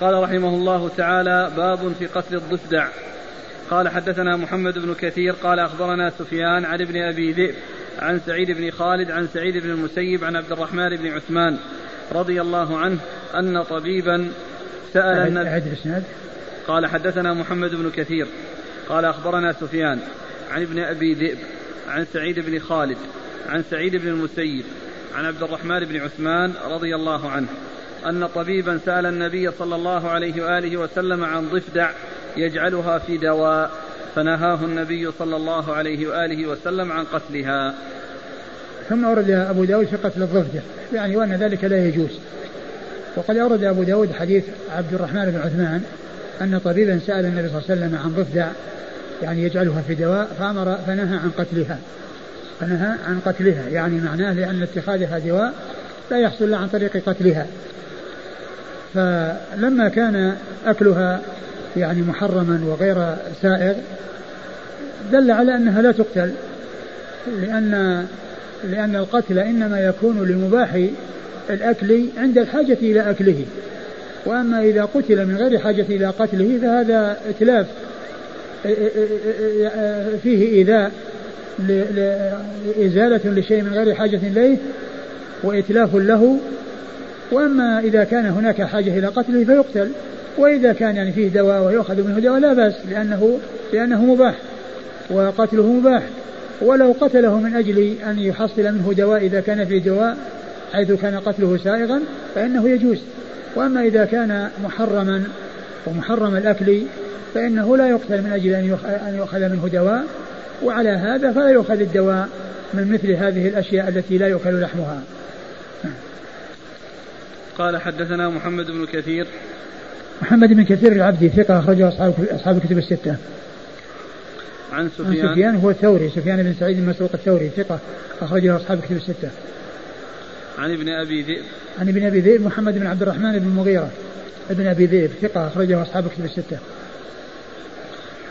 قال رحمه الله تعالى: باب في قتل الضفدع. قال: حدثنا محمد بن كثير قال أخبرنا سفيان عن ابن أبي ذئب عن سعيد بن خالد عن سعيد بن المسيب عن عبد الرحمن بن عثمان رضي الله عنه أن طبيبا سأل النبي. قال: حدثنا محمد بن كثير قال أخبرنا سفيان عن ابن أبي ذئب عن سعيد بن خالد عن سعيد بن المسيب عن عبد الرحمن بن عثمان رضي الله عنه أن طبيبا سأل النبي صلى الله عليه وآله وسلم عن ضفدع يجعلها في دواء فنهاه النبي صلى الله عليه وآله وسلم عن قتلها. ثم أورد أبو داود في قتل الضفدع، يعني وأن ذلك لا يجوز. وقد أورد أبو داود حديث عبد الرحمن بن عثمان أن طبيبا سأل النبي صلى الله عليه وسلم عن ضفدع يعني يجعلها في دواء فأمر فنهى عن قتلها، فنهى عن قتلها يعني معناه لأن اتخاذها دواء لا يحصل له عن طريق قتلها. فلما كان أكلها يعني محرما وغير سائغ دل على أنها لا تقتل، لأن القتل إنما يكون لمباح الأكل عند الحاجة إلى أكله، وأما إذا قتل من غير حاجة إلى قتله فهذا إتلاف فيه إيذاء، إزالة لشيء من غير حاجة إليه وإتلاف له، وأما إذا كان هناك حاجة إلى قتله فيقتل، وإذا كان يعني فيه دواء ويأخذ منه دواء لا بأس لأنه مباح وقتله مباح، ولو قتله من أجل أن يحصل منه دواء إذا كان فيه دواء حيث كان قتله سائغا فإنه يجوز، وأما إذا كان محرما ومحرم الأكل فإنه لا يقتل من أجل أن يؤخذ منه دواء، وعلى هذا فلا يؤخذ الدواء من مثل هذه الأشياء التي لا يؤكل لحمها. قال: حدثنا محمد بن كثير. محمد بن كثير العبدي ثقة أخرجه أصحاب الكتب الستة. عن سفيان. سفيان هو الثوري، سفيان بن سعيد المسروق الثوري ثقة أخرجه أصحاب الكتب الستة. عن ابن أبي ذئب. عن ابن أبي ذئب محمد بن عبد الرحمن بن المغيرة ابن أبي ذئب ثقة أخرجه أصحاب الكتب الستة.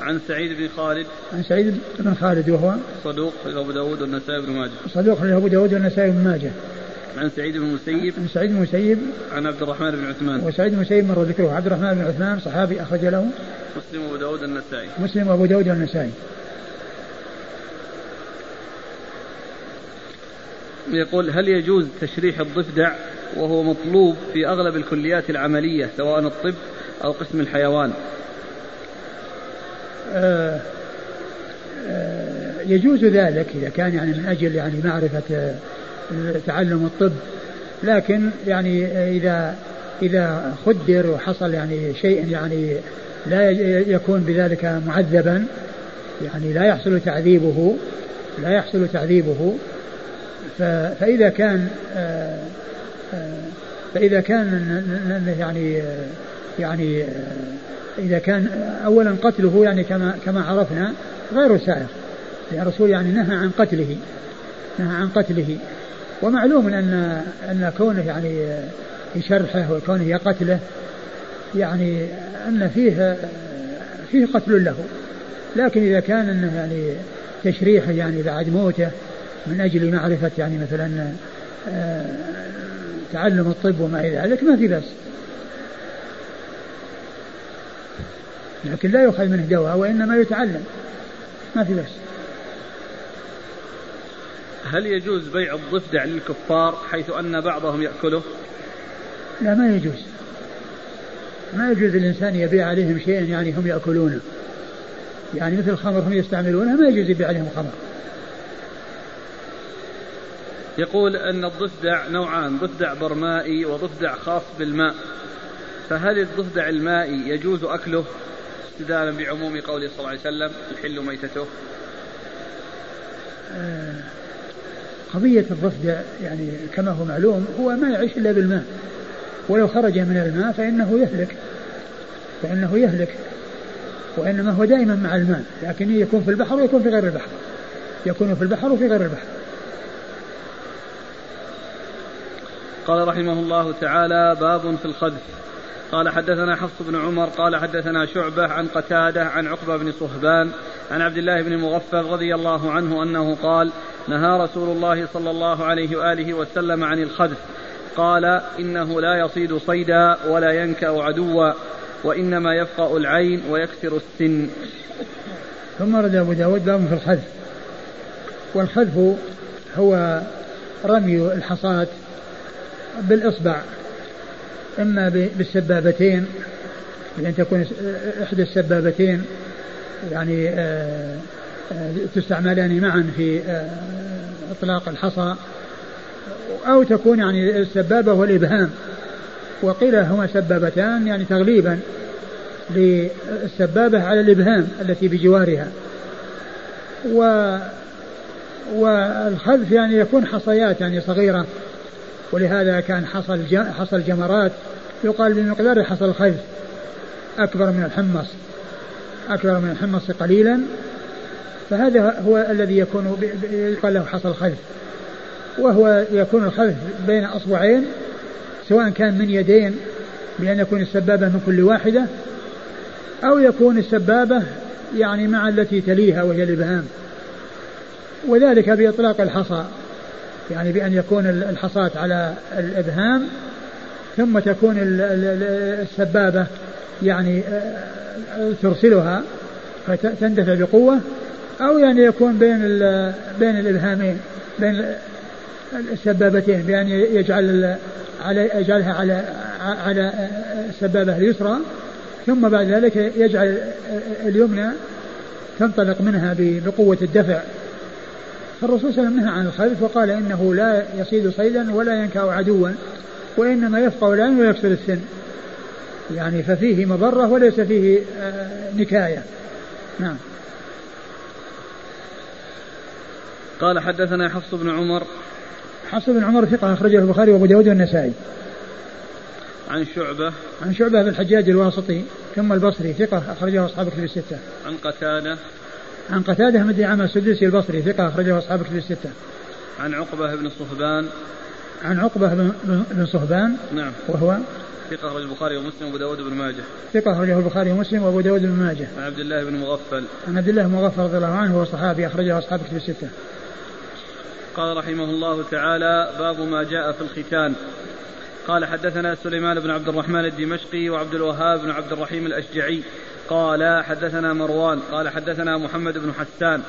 عن سعيد بن خالد. عن سعيد بن خالد وهو صدوق لأبو داود والنسائي بن ماجه. صدوق لأبو داود والنسائي بن ماجه. عن سعيد بن المسيب. عن سعيد بن المسيب. عن عبد الرحمن بن عثمان. وسعيد بن المسيب مر ذكره. عبد الرحمن بن عثمان صحابي أخرج له مسلم وأبو داود النسائي. مسلم وأبو داود النسائي. يقول: هل يجوز تشريح الضفدع وهو مطلوب في أغلب الكليات العملية سواء الطب أو قسم الحيوان؟ يجوز ذلك إذا كان يعني من أجل يعني معرفة تعلم الطب، لكن يعني إذا خدر وحصل يعني شيء يعني لا يكون بذلك معذبا، يعني لا يحصل تعذيبه فإذا كان يعني إذا كان أولا قتله يعني كما عرفنا غير سائغ، يعني الرسول يعني نهى عن قتله، ومعلوم أن كونه يعني يشرحه وكونه يقتله يعني أن فيه قتل له، لكن إذا كان أنه يعني تشريحه يعني بعد موته من أجل معرفة يعني مثلا تعلم الطب وما إلى ذلك ما في بس، لكن لا يؤخذ منه دواء وإنما يتعلم ما في بس. هل يجوز بيع الضفدع للكفار حيث أن بعضهم يأكله؟ لا، ما يجوز الإنسان يبيع عليهم شيئا يعني هم يأكلونه، يعني مثل الخمر هم يستعملونه ما يجوز يبيع عليهم خمر. يقول أن الضفدع نوعان: ضفدع برمائي وضفدع خاص بالماء، فهل الضفدع المائي يجوز أكله استدلالا بعموم قوله صلى الله عليه وسلم الحل ميتته؟ قضية الضفدع يعني كما هو معلوم هو ما يعيش إلا بالماء، ولو خرج من الماء فإنه يهلك، وإنما هو دائما مع الماء، لكن يكون في البحر ويكون في غير البحر، يكون في البحر وفي غير البحر. قال رحمه الله تعالى: باب في الخذف. قال: حدثنا حفص بن عمر قال حدثنا شعبة عن قتادة عن عقبة بن صهبان عن عبد الله بن مغفل رضي الله عنه أنه قال: نهى رسول الله صلى الله عليه وآله وسلم عن الخذف، قال إنه لا يصيد صيدا ولا ينكأ عدوا وإنما يفقأ العين ويكسر السن. ثم رد أبو داود باب في الحذف، والحذف هو رمي الحصاة بالإصبع إما بالسبابتين، لأن تكون إحدى السبابتين يعني تستعملان معا في إطلاق الحصى، أو تكون يعني السبابة والإبهام، وقيل هما سبابتان يعني تغليبا للسبابة على الإبهام التي بجوارها. والخذف يعني يكون حصيات يعني صغيرة، ولهذا كان حصى الجمرات يقال بمقدار حصى الخذف، أكبر من الحمص قليلا، فهذا هو الذي يكون يقال له حصى الخذف، وهو يكون الخذف بين أصبعين سواء كان من يدين بأن يكون السبابة من كل واحدة، أو يكون السبابة يعني مع التي تليها وهي الإبهام، وذلك بإطلاق الحصى يعني بأن يكون الحصاة على الإبهام ثم تكون السبابة يعني ترسلها فتندفع بقوة، أو يعني يكون بين الإبهامين بين السبابتين بأن يجعلها على السبابة اليسرى، ثم بعد ذلك يجعل اليمنى تنطلق منها بقوة الدفع. فالرسول صلى الله عليه وسلم نهى عن الخلف وقال إنه لا يصيد صيدا ولا ينكأ عدوا وإنما يفقأ العين ويكسر السن، يعني ففيه مضرة وليس فيه نكاية. نعم. قال حدثنا حفص بن عمر ثقة أخرجه البخاري وأبو داود والنسائي. عن شعبة بن الحجاج الواسطي ثم البصري ثقة أخرجه أصحاب الكتب الستة. عن قتادة بن عامر السدوسي البصري ثقة أخرجه أصحاب الكتب الستة. عن عقبة بن صهبان نعم، وهو ثقة أخرجه البخاري ومسلم وأبو داود بن ماجه. عن عبد الله بن مغفل رضي الله عنه وهو صحابي أخرجه أصحاب الكتب الستة. قال رحمه الله تعالى باب ما جاء في الختان. قال حدثنا سليمان بن عبد الرحمن الدمشقي وعبد الوهاب بن عبد الرحيم الأشجعي قال حدثنا مروان قال حدثنا محمد بن حسان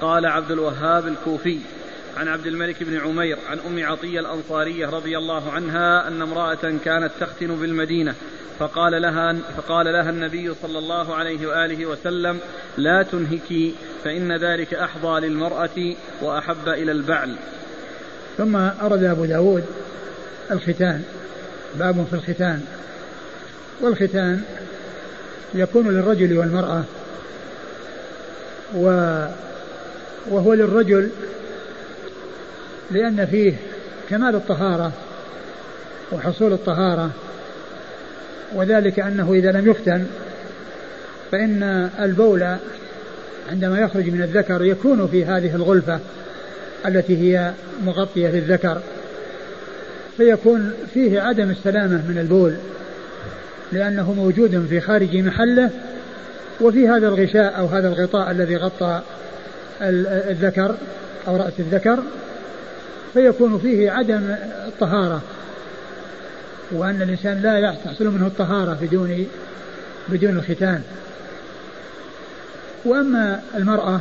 قال عبد الوهاب الكوفي عن عبد الملك بن عمير عن أم عطية الأنصارية رضي الله عنها أن امرأة كانت تختن بالمدينة فقال لها النبي صلى الله عليه وآله وسلم لا تنهكي فإن ذلك أحظى للمرأة وأحب إلى البعل. ثم أرد أبو داود الختان، باب في الختان. والختان يكون للرجل والمرأة، وهو للرجل لأن فيه كمال الطهارة وحصول الطهارة، وذلك أنه إذا لم يختن فإن البول عندما يخرج من الذكر يكون في هذه الغلفة التي هي مغطية للذكر، فيكون فيه عدم السلامة من البول لأنه موجود في خارج محله، وفي هذا الغشاء أو هذا الغطاء الذي غطى الذكر أو رأس الذكر، فيكون فيه عدم الطهارة، وأن الإنسان لا يحصل منه الطهارة بدون الختان. وأما المرأة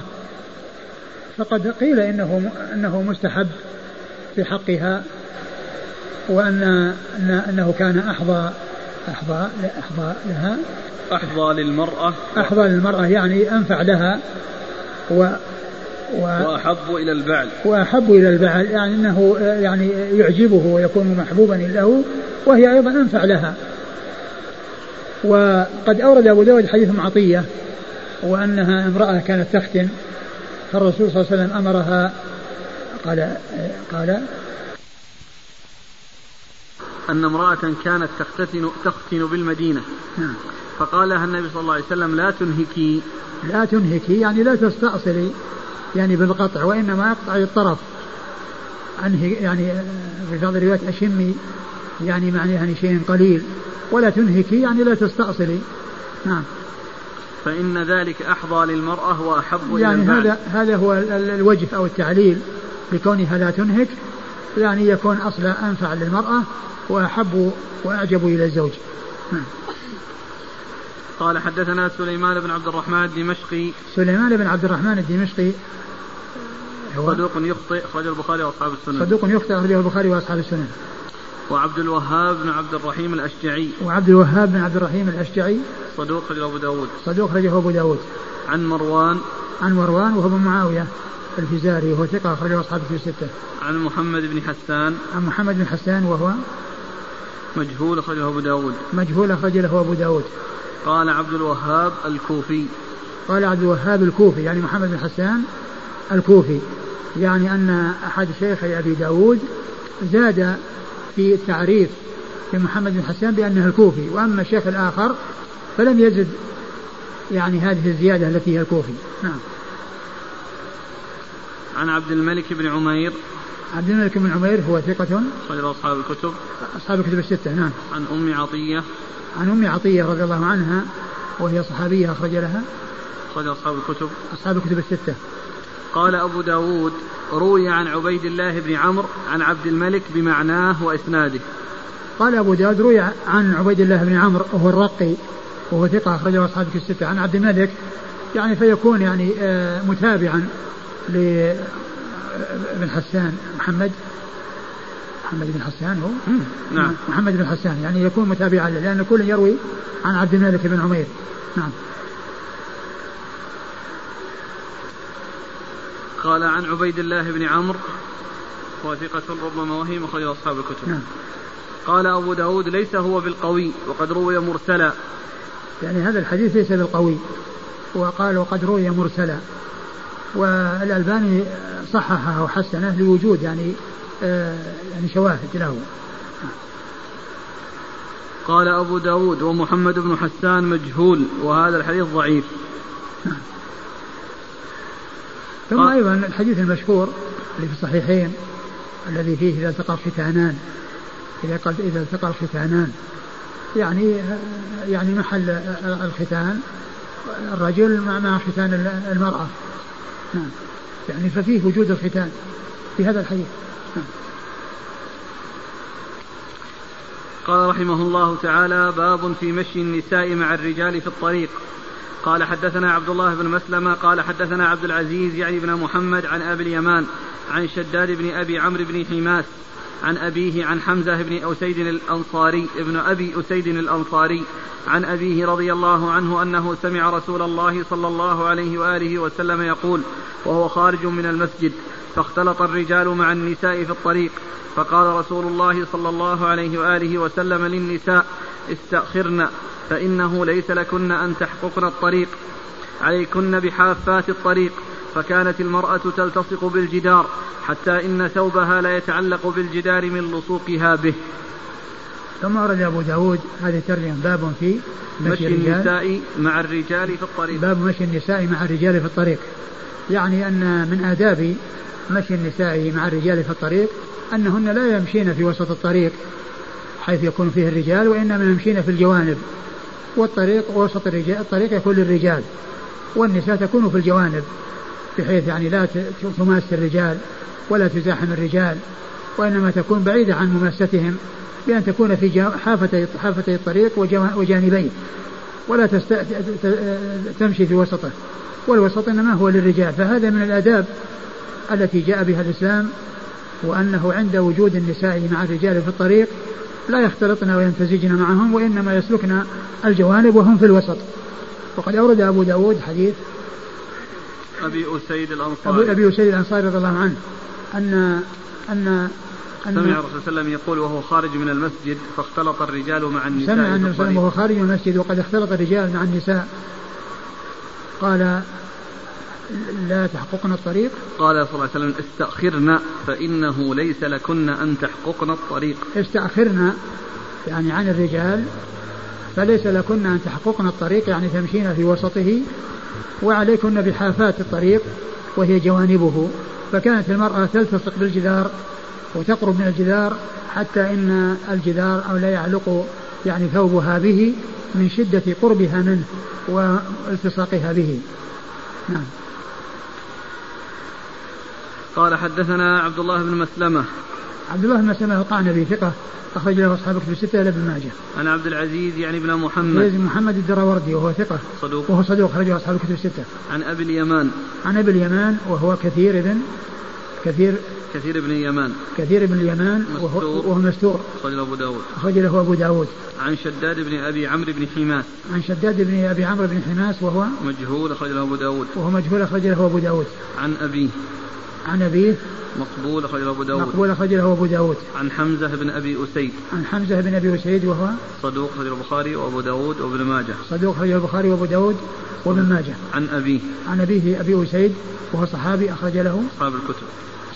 فقد قيل إنه مستحب في حقها، وأن أنه كان أحظى للمرأة يعني أنفع لها وأحب إلى البعل يعني أنه يعني يعجبه ويكون محبوبا له، وهي أيضا أنفع لها. وقد أورد أبو داود حديث أم عطية وأنها امرأة كانت تختن، فالرسول صلى الله عليه وسلم أمرها قال أن امرأة كانت تختن بالمدينة فقال لها النبي صلى الله عليه وسلم لا تنهكي يعني لا تستأصلي يعني بالقطع، وإنما أقطع الطرف يعني في بعض الروايات أشمي يعني معناها يعني شيء قليل، ولا تنهكي يعني لا تستأصلي. نعم. فإن ذلك أحظى للمرأة وأحب يعني إلى البعل. هذا هو الوجه أو التعليل بكونها لا تنهك، يعني يكون أصلا أنفع للمرأة وأحب وأعجب إلى الزوج. قال حدثنا سليمان بن عبد الرحمن الدمشقي. سليمان بن عبد الرحمن الدمشقي صدوق يخطئ أخرجه البخاري وأصحاب السنن. صدوق يخطئ أخرجه البخاري وأصحاب السنن. وعبد الوهاب بن عبد الرحيم الأشجعي. وعبد الوهاب بن عبد الرحيم الأشجعي صدوق أخرجه أبو داود. صدوق أخرجه أبو داود. عن مروان. عن مروان وهو بن معاوية الفزاري وهو ثقة أخرجه أصحابه في الستة. عن محمد بن حسان. عن محمد بن حسان وهو مجهول أخرجه أبو داود. مجهول أخرجه أبو داود. قال عبد الوهاب الكوفي. قال عبد الوهاب الكوفي يعني محمد بن حسان الكوفي، يعني أن أحد شيخي أبي داود زاد في التعريف لمحمد بن حسان بأنه الكوفي، وأما الشيخ الآخر فلم يزد يعني هذه الزيادة التي هي الكوفي. نعم. عن عبد الملك بن عمير. عبد الملك بن عمير هو ثقة أخرجه أصحاب الكتب. أصحاب الكتب الستة. نعم. عن أم عطية. عن أم عطية رضي الله عنها وهي صحابية أخرج لها أخرجه أصحاب الكتب. أصحاب الكتب الستة. قال أبو داود روي عن عبيد الله بن عمرو عن عبد الملك بمعناه وإسناده. قال أبو داود روي عن عبيد الله بن عمرو وهو الرقي وهو ثقة أخرجه أصحاب الكتب الستة عن عبد الملك، يعني فيكون يعني متابعا لابن حسان. محمد بن حسان هو نعم محمد بن حسان، يعني يكون متابعا لأن كل يروي عن عبد الملك بن عمير. نعم. قال عن عبيد الله بن عمرو هو ثقة ربما وهم أخرجه أصحاب الكتب. نعم. قال أبو داود ليس هو بالقوي وقد روي مرسلا، يعني هذا الحديث ليس بالقوي، وقال وقد روي مرسلا، والألباني صححه وحسنه لوجود يعني شواهد له. قال أبو داود ومحمد بن حسان مجهول وهذا الحديث ضعيف. ثم أيضا الحديث المشهور اللي في الصحيحين الذي فيه إذا التقى الختانان، إذا التقى الختانان يعني محل الختان الرجل مع ختان المرأة، يعني ففيه وجود الختان في هذا الحديث. قال رحمه الله تعالى باب في مشي النساء مع الرجال في الطريق. قال حدثنا عبد الله بن مسلمة قال حدثنا عبد العزيز يعني بن محمد عن أبي اليمان عن شداد بن أبي عمرو بن حماس عن أبيه عن حمزة بن أسيد الانصاري ابن أبي أسيد الانصاري عن أبيه رضي الله عنه أنه سمع رسول الله صلى الله عليه وآله وسلم يقول وهو خارج من المسجد فاختلط الرجال مع النساء في الطريق، فقال رسول الله صلى الله عليه وآله وسلم للنساء استأخرن فإنه ليس لكن أن تحققن الطريق، عليكن بحافات الطريق. فكانت المرأة تلتصق بالجدار حتى إن ثوبها لا يتعلق بالجدار من لصوقها به. ثم أورد أبو داود هذه ترجمة باب في مشي النساء مع الرجال في الطريق. باب مشي النساء مع الرجال في الطريق، يعني أن من آداب مشي النساء مع الرجال في الطريق أنهن لا يمشين في وسط الطريق حيث يكون فيه الرجال، وإنما يمشين في الجوانب، والطريق وسط الطريق يكون للرجال، والنساء تكون في الجوانب بحيث يعني لا تماس الرجال ولا تزاحم الرجال، وإنما تكون بعيدة عن مماستهم بأن تكون في حافتي الطريق وجانبيه، ولا تمشي في وسطه، والوسط إنما هو للرجال. فهذا من الآداب التي جاء بها الإسلام، وأنه عند وجود النساء مع الرجال في الطريق لا يختلطن ويمتزجن معهم، وإنما يسلكن الجوانب وهم في الوسط. وقد أورد أبو داود حديث أبي أسيد الأنصاري رضي الله عنه أن سمع الرسول صلى الله عليه وسلم يقول وهو خارج من المسجد فاختلط الرجال مع النساء. سمع النبي صلى الله عليه وسلم وهو خارج من المسجد وقد اختلط الرجال مع النساء، قال لا تحققن الطريق. قال صلى الله عليه وسلم استأخرنا فإنه ليس لكن أن تحققن الطريق. استأخرنا يعني عن الرجال، فليس لكن أن تحققن الطريق يعني تمشين في وسطه، وعليكن بحافات الطريق وهي جوانبه. فكانت المرأة تلتصق بالجدار وتقرب من الجدار حتى إن الجدار أو لا يعلق يعني ثوبها به من شدة قربها منه والتصاقها به. نعم. قال حدثنا عبد الله بن مسلمة عبد الله بن سلمة القعنبي ثقة أخرج له أصحاب كتب الستة إلا ابن ماجه. عن عبد العزيز يعني ابن محمد. محمد الدراوردي وهو ثقة صدوق. وهو صدوق أخرج له أصحاب كتب الستة. عن أبي اليمان. عن أبي اليمان وهو كثير ابن كثير ابن اليمان. كثير ابن اليمان وهو مستور أخرج له أبو داود. أخرج له أبو داود. عن شداد بن أبي عمرو بن حماس. عن شداد بن أبي عمرو بن حماس وهو مجهول أخرج له أبو داود. وهو مجهول أخرج له أبو داود. عن أبيه. عن أبيه مقبول أخرج له أبو داود. مقبول أخرج له أبو داود. عن حمزة بن أبي أسيد. عن حمزة بن أبي أسيد وهو صدوق أخرج له البخاري وأبو داود وابن ماجه. صدوق أخرج له البخاري وأبو داود وابن ماجه. عن أبيه. عن أبيه أبي أسيد وهو صحابي أخرج له أصحاب الكتب.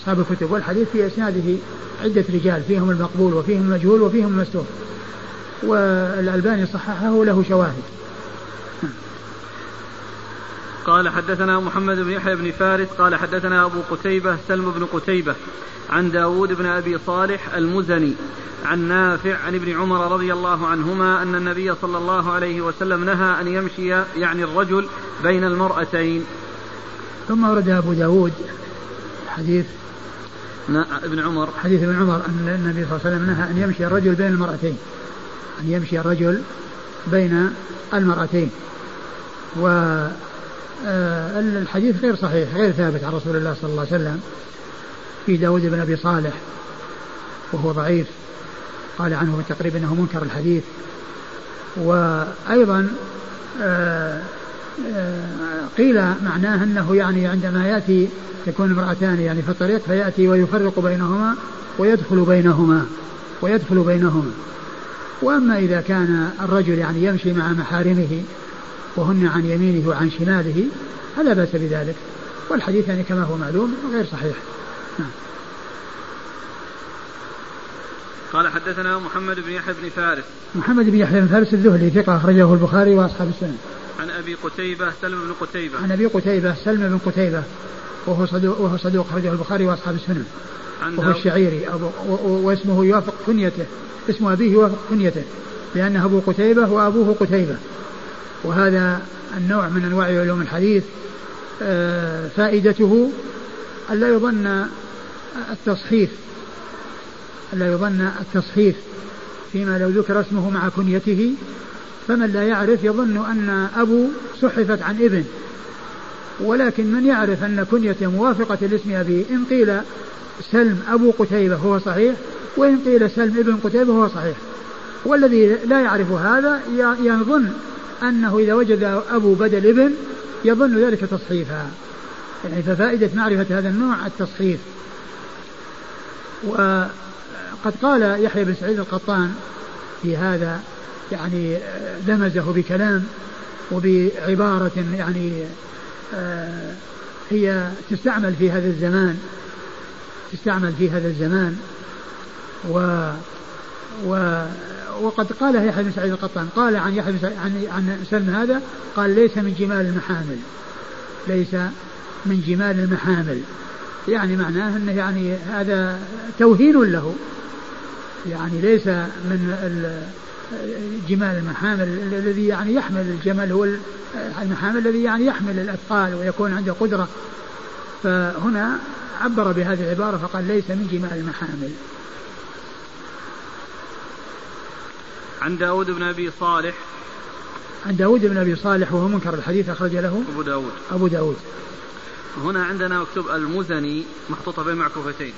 أصحاب الكتب. والحديث في أسناده عدة رجال فيهم المقبول وفيهم المجهول وفيهم المستور. والألباني صححه له شواهد. قال حدثنا محمد بن يحيى بن فارس قال حدثنا أبو قتيبة سلم بن قتيبة عن داود بن أبي صالح المزني عن نافع عن ابن عمر رضي الله عنهما أن النبي صلى الله عليه وسلم نهى أن يمشي يعني الرجل بين المرأتين. ثم ورد أبو داود حديث ابن عمر أن النبي صلى الله عليه وسلم نهى أن يمشي الرجل بين المرأتين والحديث غير صحيح غير ثابت عن رسول الله صلى الله عليه وسلم. في داود بن أبي صالح وهو ضعيف قال عنه تقريبا أنه منكر الحديث. وأيضا قيل معناه أنه يعني عندما يأتي تكون امرأتان يعني في الطريق فيأتي ويفرق بينهما ويدخل بينهما. وأما إذا كان الرجل يعني يمشي مع محارمه وهن عن يمينه وعن شماله فلا بأس بذلك. والحديث يعني كما هو معلوم غير صحيح. قال حدثنا محمد بن يحيى بن فارس. محمد بن يحيى بن فارس الزهري ثقة أخرجه البخاري وأصحاب السنن. عن أبي قتيبة سلم بن قتيبة. عن أبي قتيبة سلم بن قتيبة وهو صدوق أخرجه البخاري وأصحاب السنن. وهو الشعيري واسمه يوافق كنيته اسم أبيه يوافق كنيته لأنه أبو قتيبة وأبوه قتيبة. وهذا النوع من أنواع علوم الحديث فائدته ألا يظن التصحيف فيما لو ذكر اسمه مع كنيته فمن لا يعرف يظن أن أبو سحفت عن ابن. ولكن من يعرف أن كنيته موافقة لاسم أبيه إن قيل سلم أبو قتيبة هو صحيح وإن قيل سلم ابن قتيبة هو صحيح. والذي لا يعرف هذا يظن أنه إذا وجد أبو بدل ابن يظن ذلك تصحيفها. يعني ففائدة معرفة هذا النوع التصحيف. وقد قال يحيى بن سعيد القطان في هذا يعني دمزه بكلام وبعبارة يعني هي تستعمل في هذا الزمان. وقد قال يحيى بن سعيد القطان قال عن يحيى عن سلم هذا قال ليس من جمال المحامل. يعني معناه أنه يعني هذا توهين له يعني ليس من جمال المحامل الذي يعني يحمل الجمل هو المحامل الذي يعني يحمل الأثقال ويكون عنده قدرة. فهنا عبر بهذه العبارة فقال ليس من جمال المحامل. عن داود بن أبي صالح. عن داود بن أبي صالح وهو منكر الحديث أخرج له أبو داود. هنا عندنا مكتوب المزني محطوطة بين معكوفتين.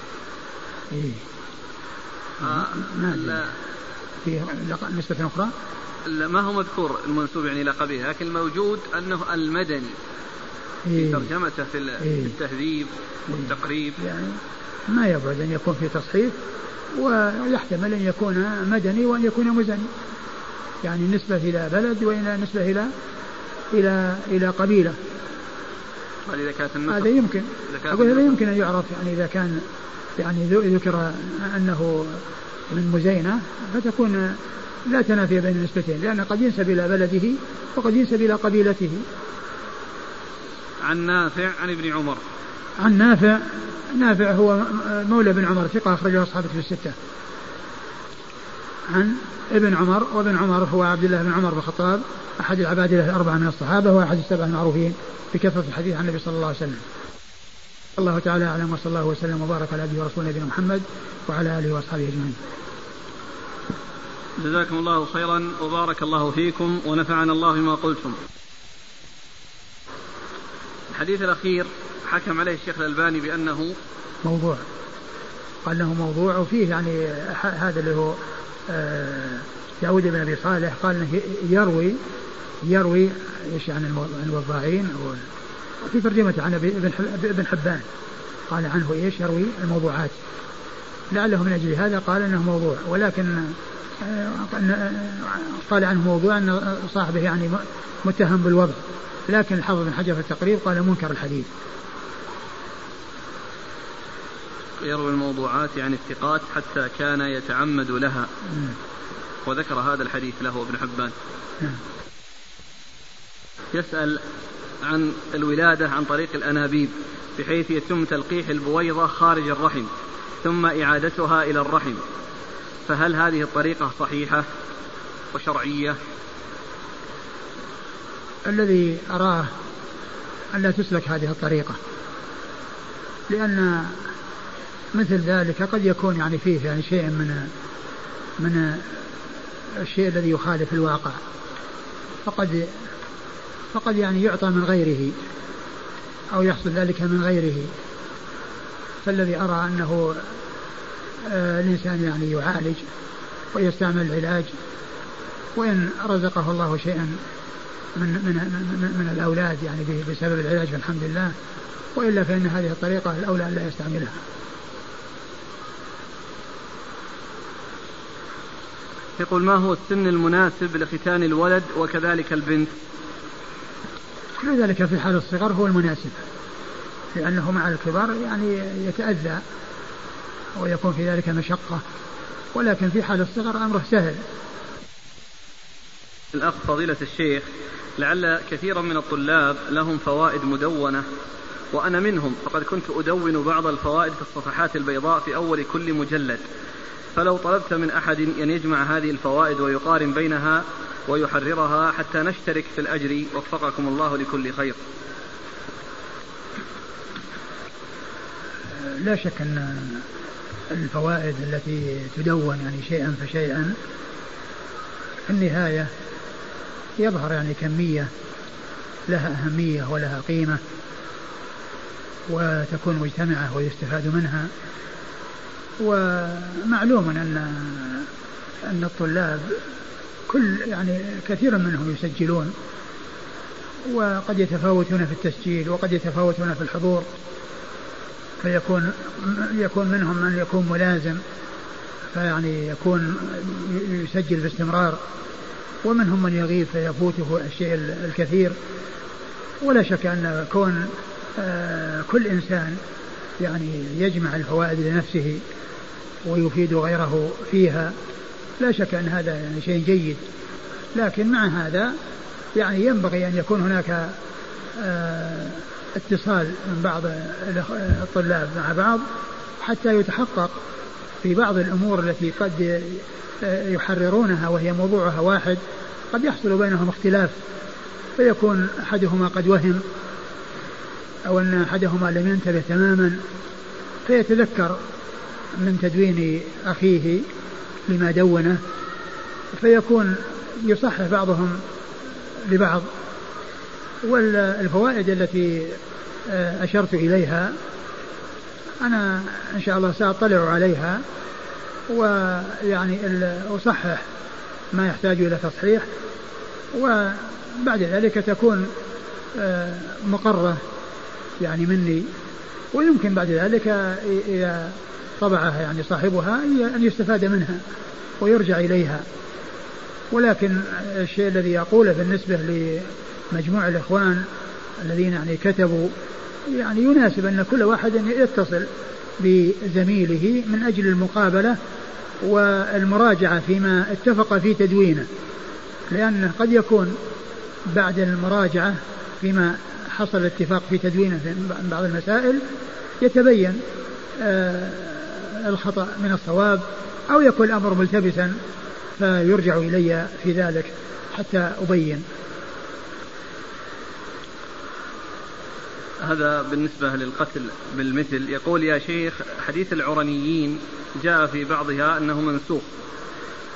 إيه. في نسبة أخرى ما هو مذكور المنسوب يعني إلى قبيله لكن الموجود أنه المدني في ترجمته في التهذيب والتقريب. يعني ما يبعد أن يكون في تصحيح ويحتمل أن يكون مدني وأن يكون مزني يعني نسبة إلى بلد وإلى نسبة إلى إلى إلى قبيلة. هذا يمكن أقول هذا يمكن أن يعرف يعني إذا كان يعني ذكر أنه من مزينة فتكون لا تنافي بين النسبتين لأن قد ينسب إلى بلده وقد ينسب إلى قبيلته. عن نافع عن ابن عمر. عن نافع هو مولى بن عمر ثقة أخرجه أصحاب الكتب الستة. عن ابن عمر وابن عمر هو عبد الله بن عمر بن الخطاب أحد العباد الأربعة من الصحابة وأحد السبعة المعروفين بكثرة الحديث عن النبي صلى الله عليه وسلم. الله تعالى أعلم، وصلى الله وسلم وبارك على عبده ورسوله نبينا محمد وعلى آله وأصحابه أجمعين. جزاكم الله خيرا وبارك الله فيكم ونفعنا الله بما قلتم. الحديث الأخير حكم عليه الشيخ الألباني بأنه موضوع، قال له موضوع، وفيه يعني هذا اللي هو داود بن أبي صالح قال يروي إيش عن الوضاعين، وفي ترجمة عن ابن حبان قال عنه إيش يروي الموضوعات، لعله من أجل هذا قال أنه موضوع، ولكن قال عنه موضوع أن صاحبه يعني متهم بالوضع، لكن الحافظ بن حجر في التقريب قال منكر الحديث. يروي الموضوعات يعني الثقات حتى كان يتعمد لها، وذكر هذا الحديث له ابن حبان. يسأل عن الولادة عن طريق الأنابيب، بحيث يتم تلقيح البويضة خارج الرحم ثم إعادتها إلى الرحم، فهل هذه الطريقة صحيحة وشرعية؟ الذي أراه أن لا تسلك هذه الطريقة، لأن مثل ذلك قد يكون يعني فيه يعني شيء من الشيء الذي يخالف الواقع، فقد يعني يعطى من غيره أو يحصل ذلك من غيره. فالذي أرى أنه الإنسان يعني يعالج ويستعمل العلاج، وإن رزقه الله شيئا من الأولاد يعني بسبب العلاج الحمد لله، وإلا فإن هذه الطريقة الأولاد لا يستعملها. يقول ما هو السن المناسب لختان الولد وكذلك البنت؟ كل ذلك في حال الصغر هو المناسب، لأنه مع الكبار يعني يتأذى ويكون في ذلك مشقة، ولكن في حال الصغر أمره سهل. الأخ فضيلة الشيخ، لعل كثيرا من الطلاب لهم فوائد مدونة وأنا منهم، فقد كنت أدون بعض الفوائد في الصفحات البيضاء في أول كل مجلد، فلو طلبت من أحد أن يجمع هذه الفوائد ويقارن بينها ويحررها حتى نشترك في الأجر، وفقكم الله لكل خير. لا شك أن الفوائد التي تدون يعني شيئا فشيئا في النهاية يظهر يعني كمية لها أهمية ولها قيمة وتكون مجتمعة ويستفاد منها. ومعلوم أن الطلاب يعني كثير منهم يسجلون، وقد يتفاوتون في التسجيل وقد يتفاوتون في الحضور، فيكون منهم من يكون ملازم فيعني يكون يسجل باستمرار، ومنهم من يغيب فيفوته الشيء الكثير. ولا شك أن كون كل إنسان يعني يجمع الفوائد لنفسه ويفيد غيره فيها، لا شك أن هذا يعني شيء جيد، لكن مع هذا يعني ينبغي أن يكون هناك اتصال من بعض الطلاب مع بعض حتى يتحقق في بعض الأمور التي قد يحررونها وهي موضوعها واحد، قد يحصل بينهم اختلاف، فيكون أحدهما قد وهم أو أن أحدهما لم ينتبه تماما، فيتذكر من تدوين أخيه لما دونه، فيكون يصحح بعضهم لبعض. والفوائد التي أشرت إليها أنا إن شاء الله سأطلع عليها، ويعني أصحح ما يحتاج إلى تصحيح، وبعد ذلك تكون مقررة يعني مني، ويمكن بعد ذلك إذا طبعها يعني صاحبها أن يستفاد منها ويرجع إليها. ولكن الشيء الذي أقوله بالنسبة لمجموع الإخوان الذين يعني كتبوا، يعني يناسب أن كل واحد يتصل بزميله من أجل المقابلة والمراجعة فيما اتفق في تدوينه، لأنه قد يكون بعد المراجعة فيما حصل الاتفاق في تدوينه في بعض المسائل يتبين الخطأ من الصواب، أو يكون الأمر ملتبسا فيرجع إلي في ذلك حتى أبين. هذا بالنسبة للقتل بالمثل. يقول يا شيخ حديث العرنيين جاء في بعضها أنه منسوخ،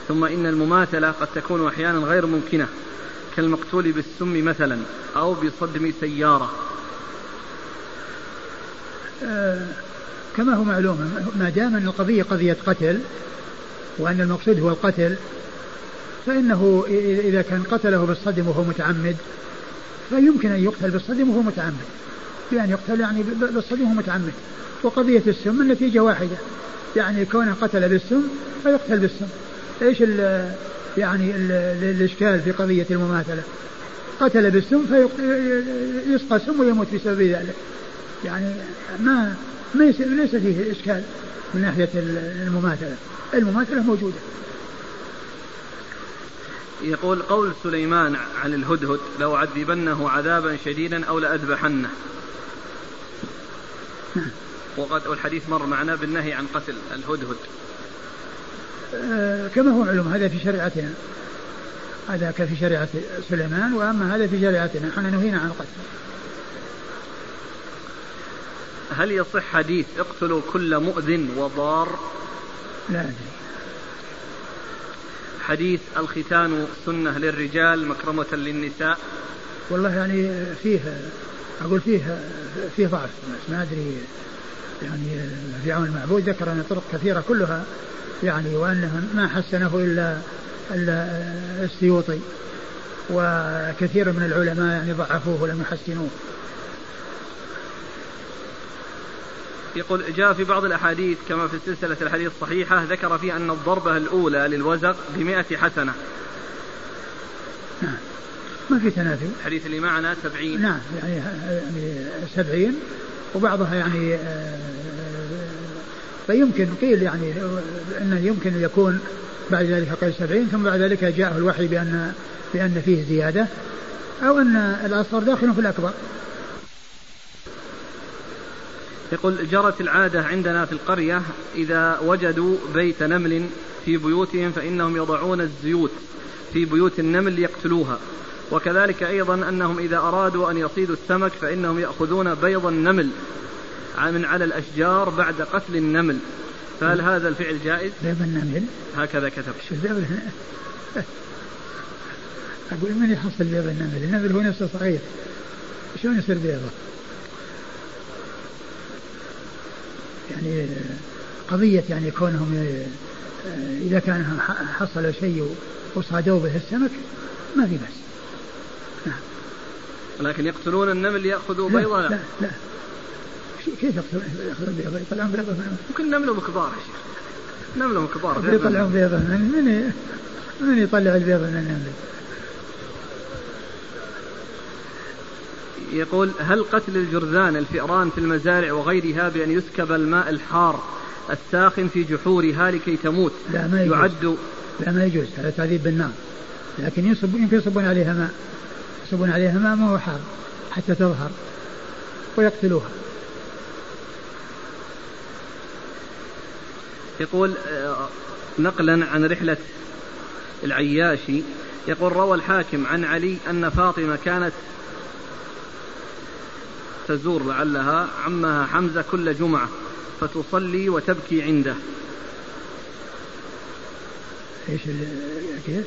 ثم إن المماثلة قد تكون أحيانا غير ممكنة كالمقتول بالسم مثلا أو بصدم سيارة. كما هو معلوم ما دام أن القضية قضية قتل وأن المقصود هو القتل، فإنه إذا كان قتله بالصدم وهو متعمد فيمكن أن يقتل بالصدم وهو متعمد، بأن يقتل يعني بالصدم وهو متعمد. وقضية السم النتيجة واحدة، يعني كونه قتل بالسم فيقتل بالسم. إيش يعني الإشكال في قضية المماثلة؟ قتل بالسم فيسقى سم ويموت بسبب ذلك، يعني ما ليس فيه إشكال من ناحية المماثلة، المماثلة موجودة. يقول قول سليمان عن الهدهد لو عذبنه عذابا شديدا أو لأذبحنه، وقد الحديث مر معنا بالنهي عن قتل الهدهد. كما هو معلوم هذا في شريعتنا، هذا كفي شريعة سليمان، وأما هذا في شريعتنا نحن نهينا عن القتل. هل يصح حديث اقتلوا كل مؤذن وضار؟ لا أدري. حديث الختان سنة للرجال مكرمة للنساء، والله يعني فيها أقول فيه ضعف، ما أدري يعني في عون المعبود ذكر أن طرق كثيرة كلها يعني، وأنه ما حسنه إلا السيوطي، وكثير من العلماء يعني ضعفوه ولم يحسنوه. يقول جاء في بعض الأحاديث كما في سلسلة الحديث الصحيحة ذكر فيه أن الضربة الأولى للوزق ب100 حسنة. نعم ما في تنافي. الحديث اللي معنا 70. نعم يعني 70 وبعضها يعني فيمكن قيل يعني أنه يمكن يكون بعد ذلك قيل 70 ثم بعد ذلك جاءه الوحي بأن فيه زيادة، أو أن الأصغر داخل في الأكبر. يقول جرت العادة عندنا في القرية إذا وجدوا بيت نمل في بيوتهم فإنهم يضعون الزيوت في بيوت النمل ليقتلوها، وكذلك أيضا أنهم إذا أرادوا أن يصيدوا السمك فإنهم يأخذون بيض النمل من على الأشجار بعد قتل النمل، فهل هذا الفعل جائز؟ بيض النمل هكذا كتب. شو بيض؟ أقول من يحصل بيض النمل؟ النمل هو نفسه صغير، شلون يصير بيضه؟ يعني قضية يعني كونهم إذا كان حصل شيء وصادوا به السمك ما في بس، لكن يقتلون النمل يأخذوا بيضة. لا لا كيف يأخذون بيضة؟ يطلعون بيضة منهم. وكل نملهم كبار يا شيخ، نملهم كبار يطلعون بيضة. من يطلع البيضة من النمل؟ يقول هل قتل الجرذان الفئران في المزارع وغيرها بأن يسكب الماء الحار الساخن في جحورها لكي تموت؟ لا ما يجوز. لا ما يجوز، هذا تعذيب بالنار، لكن يصبون عليها ماء، ما هو حار حتى تظهر ويقتلوها. يقول نقلا عن رحلة العياشي، يقول روى الحاكم عن علي أن فاطمة كانت تزور لعلها عمها حمزة كل جمعة فتصلي وتبكي عنده. ايش كيف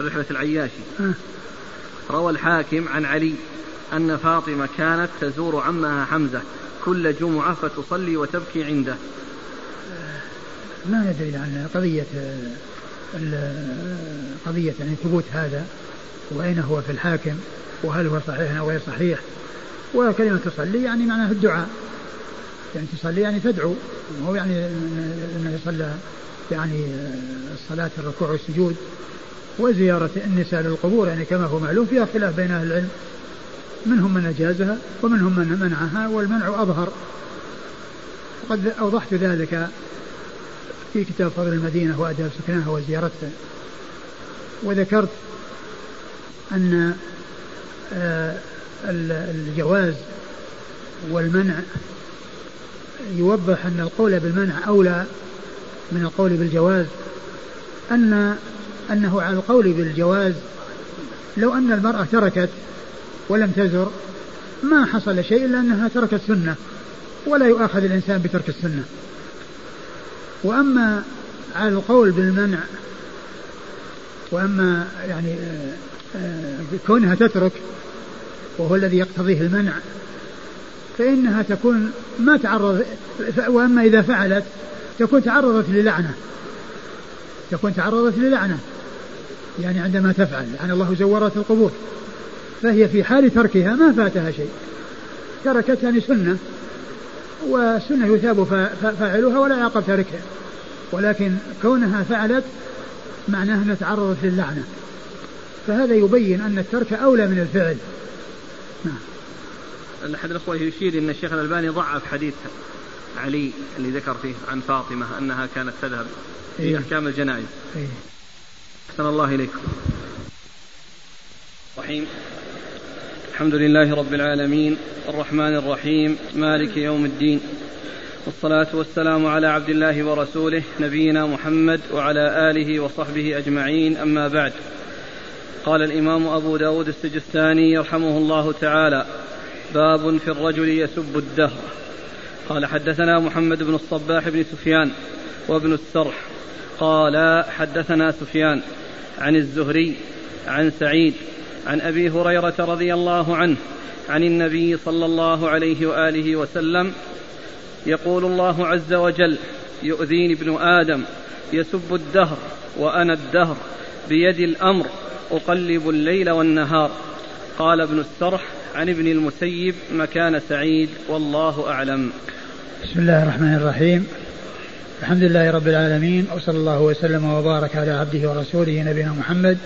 رحلة العياشي؟ روى الحاكم عن علي أن فاطمة كانت تزور عمها حمزة كل جمعة فتصلي وتبكي عنده. ما ندري عن قضية يعني ثبوت هذا، وأين هو في الحاكم، وهل هو صحيح أو غير صحيح. وكلمة تصلي يعني معناها الدعاء، يعني تصلي يعني تدعو، هو يعني أنه يصلى يعني الصلاة الركوع والسجود. وزيارة النساء للقبور يعني كما هو معلوم فيها خلاف بين أهل العلم، منهم من أجازها ومنهم من منعها، والمنع أظهر، وقد أوضحت ذلك في كتاب فضل المدينة وآداب سكنها وزيارتها، وذكرت أن الجواز والمنع يوضح أن القول بالمنع أولى من القول بالجواز، أنه على القول بالجواز لو أن المرأة تركت ولم تزر ما حصل شيء إلا أنها تركت سنة ولا يؤاخذ الإنسان بترك السنة. وأما على القول بالمنع وأما يعني كونها تترك وهو الذي يقتضيه المنع فإنها تكون ما تعرض، وأما إذا فعلت تكون تعرضت للعنة يعني عندما تفعل عن الله زورت القبور، فهي في حال تركها ما فاتها شيء، تركت يعني سنة، وسنة يثاب فاعلها ولا يعاقب تاركها، ولكن كونها فعلت معناها أنها تعرضت للعنة، فهذا يبين أن الترك أولى من الفعل. أحد الأخوة يشير أن الشيخ الألباني ضعف حديث علي اللي ذكر فيه عن فاطمة أنها كانت تذهب في أحكام الجنائز. أحسن الله إليكم. رحيم. الحمد لله رب العالمين الرحمن الرحيم مالك يوم الدين، والصلاة والسلام على عبد الله ورسوله نبينا محمد وعلى آله وصحبه أجمعين، أما بعد. قال الإمام أبو داود السجستاني يرحمه الله تعالى: باب في الرجل يسب الدهر. قال حدثنا محمد بن الصباح بن سفيان وابن السرح قال حدثنا سفيان عن الزهري عن سعيد عن أبي هريرة رضي الله عنه عن النبي صلى الله عليه وآله وسلم يقول الله عز وجل: يؤذيني ابن آدم يسب الدهر وأنا الدهر بيد الأمر أقلب الليل والنهار. قال ابن السرح عن ابن المسيب مكان سعيد والله أعلم. بسم الله الرحمن الرحيم، الحمد لله رب العالمين، وصلى الله وسلم وبارك على عبده ورسوله نبينا محمد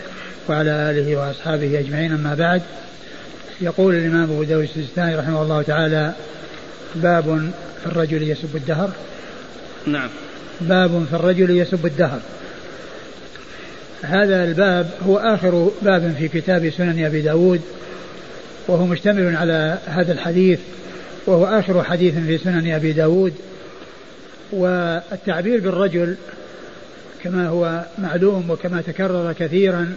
وعلى آله وأصحابه أجمعين، أما بعد. يقول الإمام أبو داود السجستاني رحمه الله تعالى: باب في الرجل يسب الدهر. نعم، باب في الرجل يسب الدهر. هذا الباب هو آخر باب في كتاب سنن أبي داود، وهو مشتمل على هذا الحديث، وهو آخر حديث في سنن أبي داود. والتعبير بالرجل كما هو معلوم وكما تكرر كثيرا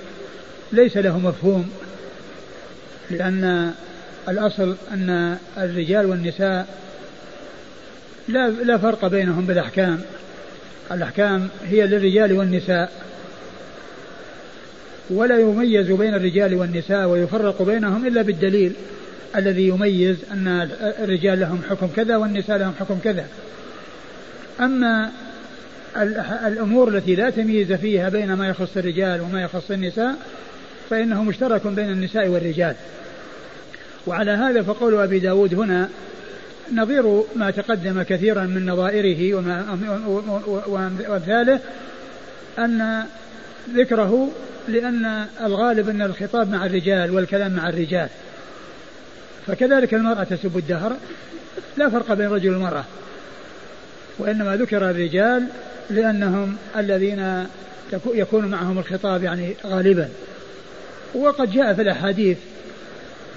ليس له مفهوم، لأن الأصل أن الرجال والنساء لا فرق بينهم بالأحكام، الأحكام هي للرجال والنساء، ولا يميز بين الرجال والنساء ويفرق بينهم إلا بالدليل الذي يميز أن الرجال لهم حكم كذا والنساء لهم حكم كذا. أما الأمور التي لا تمييز فيها بين ما يخص الرجال وما يخص النساء فإنه مشترك بين النساء والرجال. وعلى هذا فقول أبي داود هنا نظير ما تقدم كثيرا من نظائره وأمثاله أن ذكره، لأن الغالب أن الخطاب مع الرجال والكلام مع الرجال، فكذلك المرأة تسب الدهر لا فرق بين الرجل والمرأة، وإنما ذكر الرجال لأنهم الذين يكون معهم الخطاب يعني غالبا. وقد جاء في الأحاديث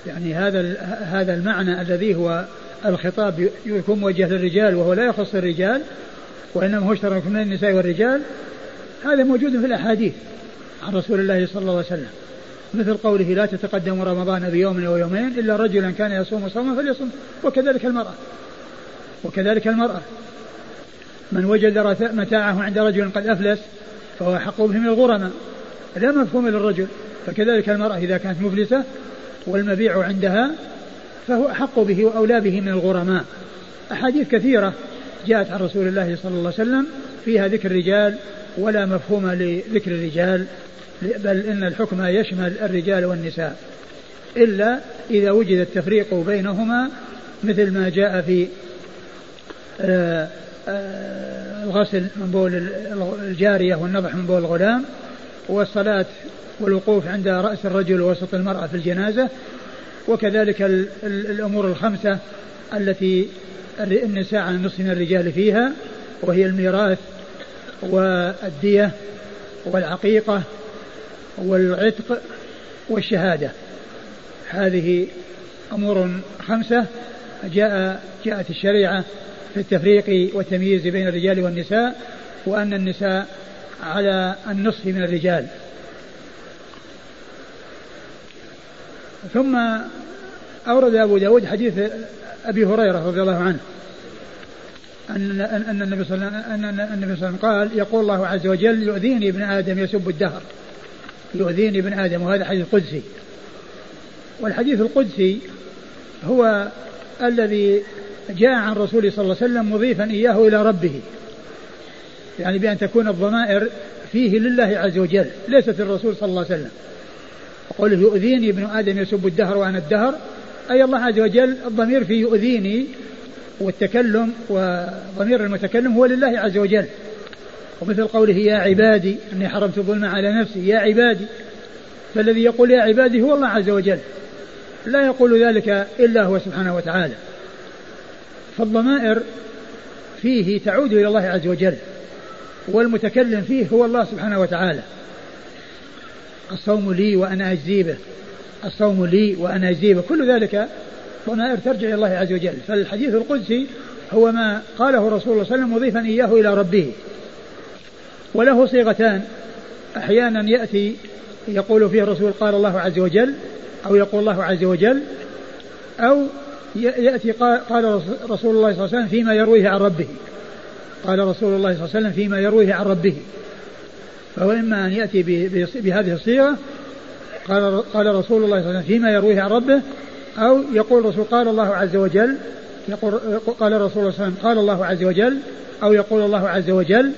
يعني هذا المعنى الذي هو الخطاب يكون موجه للرجال وهو لا يخص الرجال وإنما هو اشترك من النساء والرجال، هذا موجود في الأحاديث عن رسول الله صلى الله عليه وسلم، مثل قوله: لا تتقدم رمضان بيوم أو يومين إلا رجلا كان يصوم صوما فليصم، وكذلك المرأة من وجد متاعه عند رجل قد أفلس فهو أحق به من الغرماء، لا مفهوم للرجل، فكذلك المرأة إذا كانت مفلسة والمبيع عندها فهو أحق به وأولى به من الغرماء. أحاديث كثيرة جاءت عن رسول الله صلى الله عليه وسلم فيها ذكر الرجال ولا مفهوم لذكر الرجال، بل إن الحكم يشمل الرجال والنساء إلا إذا وجد التفريق بينهما، مثل ما جاء في الغسل من بول الجارية والنضح من بول الغلام، والصلاة والوقوف عند رأس الرجل ووسط المرأة في الجنازة، وكذلك الأمور الخمسة التي النساء عن نصف الرجال فيها، وهي الميراث والدية والعقيقة والعتق والشهادة. هذه أمور خمسة جاءت الشريعة في التفريق والتمييز بين الرجال والنساء، وأن النساء على النصف من الرجال. ثم أورد أبو داود حديث أبي هريرة رضي الله عنه أن النبي صلى الله عليه وسلم قال: يقول الله عز وجل يؤذيني ابن آدم يسب الدهر، يؤذيني ابن آدم، وهذا حديث قدسي. والحديث القدسي هو الذي جاء عن رسول صلى الله عليه وسلم مضيفا إياه إلى ربه، يعني بأن تكون الضمائر فيه لله عز وجل ليست الرسول صلى الله عليه وسلم. قوله يؤذيني ابن آدم يسب الدهر وأنا الدهر، أي الله عز وجل، الضمير في يؤذيني والتكلم وضمير المتكلم هو لله عز وجل. ومثل قوله يا عبادي أني حرمت الظلم على نفسي، يا عبادي، فالذي يقول يا عبادي هو الله عز وجل، لا يقول ذلك إلا هو سبحانه وتعالى. فالضمائر فيه تعود إلى الله عز وجل، والمتكلم فيه هو الله سبحانه وتعالى. الصوم لي وأنا أجزي به، الصوم لي وأنا أجزي به، كل ذلك ضمائر ترجع إلى الله عز وجل. فالحديث القدسي هو ما قاله رسول الله صلى الله عليه وسلم مضيفا إياه إلى ربه. وله صيغتان، أحيانا يأتي يقول فيه الرسول قال الله عز وجل، أو يقول الله عز وجل، أو يأتي قال رسول الله صلى الله عليه وسلم فيما يرويه عن ربه، قال رسول الله صلى الله عليه وسلم فيما يرويه عن ربه. فهو إما أن يأتي بهذه الصيغة قال رسول الله صلى الله عليه وسلم فيما يرويه عن ربه، أو يقول رسول قال الله عز وجل، قال رسول الله صلى الله عليه وسلم قال الله عز وجل، أو يقول الله عز وجل.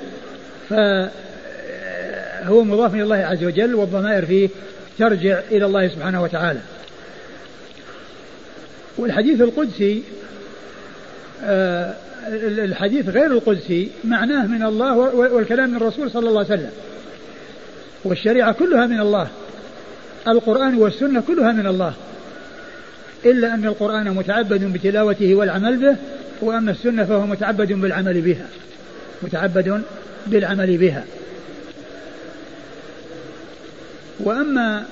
فهو مضاف إلى الله عز وجل، والضمائر فيه ترجع إلى الله سبحانه وتعالى. والحديث القدسي، الحديث غير القدسي معناه من الله والكلام من الرسول صلى الله عليه وسلم، والشريعة كلها من الله، القرآن والسنة كلها من الله، إلا أن القرآن متعبد بتلاوته والعمل به، وأما السنة فهو متعبد بالعمل بها، متعبد بالعمل بها. وأما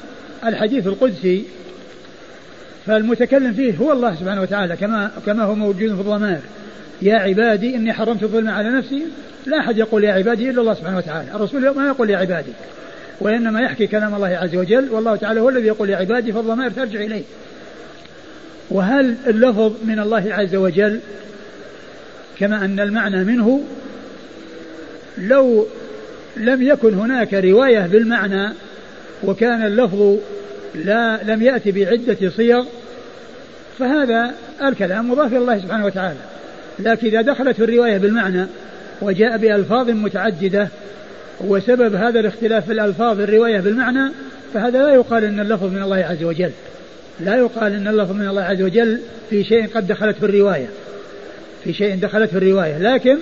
الحديث القدسي فالمتكلم فيه هو الله سبحانه وتعالى، كما هو موجود في الضمائر. يا عبادي إني حرمت الظلم على نفسي، لا أحد يقول يا عبادي إلا الله سبحانه وتعالى، الرسول ما يقول يا عبادي، وإنما يحكي كلام الله عز وجل، والله تعالى هو الذي يقول يا عبادي، فالضمائر ترجع إليه. وهل اللفظ من الله عز وجل كما أن المعنى منه؟ لو لم يكن هناك رواية بالمعنى وكان اللفظ لم يأتي بعدة صيغ، فهذا الكلام مضاف إلى الله سبحانه وتعالى. لكن إذا دخلت الرواية بالمعنى وجاء بألفاظ متعددة، وسبب هذا الاختلاف في الألفاظ الرواية بالمعنى، فهذا لا يقال أن اللفظ من الله عز وجل، لا يقال أن اللفظ من الله عز وجل في شيء قد دخلت في الرواية، في شيء دخلت في الرواية، لكن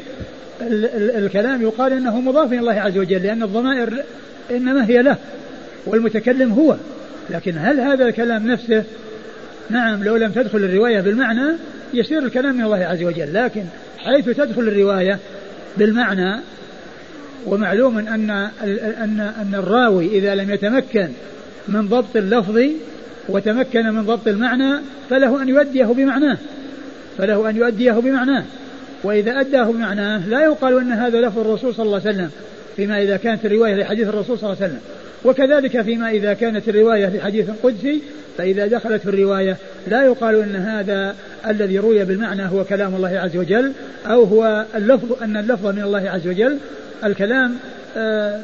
الكلام يقال أنه مضاف إلى الله عز وجل، لأن الضمائر إنما هي له والمتكلم هو. لكن هل هذا الكلام نفسه؟ نعم، لو لم تدخل الرواية بالمعنى يصير الكلام من الله عز وجل، لكن حيث تدخل الرواية بالمعنى، ومعلوم أن الراوي إذا لم يتمكن من ضبط اللفظ وتمكن من ضبط المعنى فله أن يؤديه بمعناه، وإذا أداه بمعناه لا يقال أن هذا لفظ الرسول صلى الله عليه وسلم فيما إذا كانت الرواية لحديث الرسول صلى الله عليه وسلم، وكذلك فيما إذا كانت الرواية لحديث قدسي، فإذا دخلت في الرواية لا يقال أن هذا الذي روي بالمعنى هو كلام الله عز وجل، أو هو اللفظ، أن اللفظ من الله عز وجل، الكلام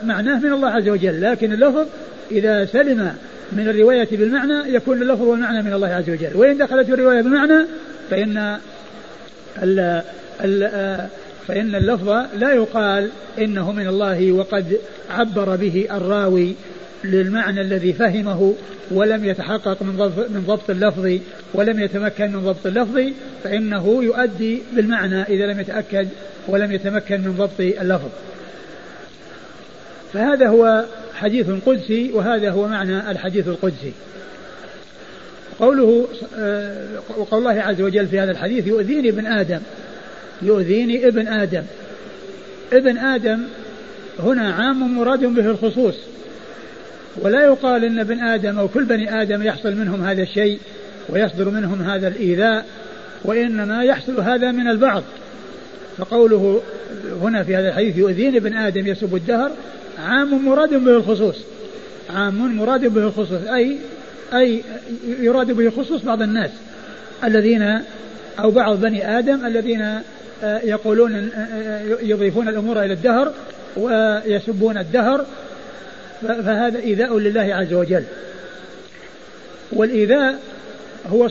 معناه من الله عز وجل، لكن اللفظ إذا سلم من الرواية بالمعنى يكون اللفظ والمعنى من الله عز وجل. وإن دخلت في الرواية بالمعنى فإن اللفظ لا يقال إنه من الله، وقد عبر به الراوي للمعنى الذي فهمه ولم يتحقق من ضبط اللفظ، ولم يتمكن من ضبط اللفظ، فإنه يؤدي بالمعنى إذا لم يتأكد ولم يتمكن من ضبط اللفظ. فهذا هو حديث قدسي، وهذا هو معنى الحديث القدسي. وقول الله عز وجل في هذا الحديث يؤذيني ابن آدم، يؤذيني ابن آدم. ابن آدم هنا عام مراد به الخصوص، ولا يقال إن ابن آدم أو كل بني آدم يحصل منهم هذا الشيء ويصدر منهم هذا الإيذاء، وإنما يحصل هذا من البعض. فقوله هنا في هذا الحديث يؤذيني ابن آدم يسب الدهر عام مراد به الخصوص، عام مراد به الخصوص، أي يراد به الخصوص بعض الناس، الذين أو بعض بني آدم الذين يقولون يضيفون الأمور إلى الدهر ويسبون الدهر، فهذا إيذاء لله عز وجل. والإيذاء هو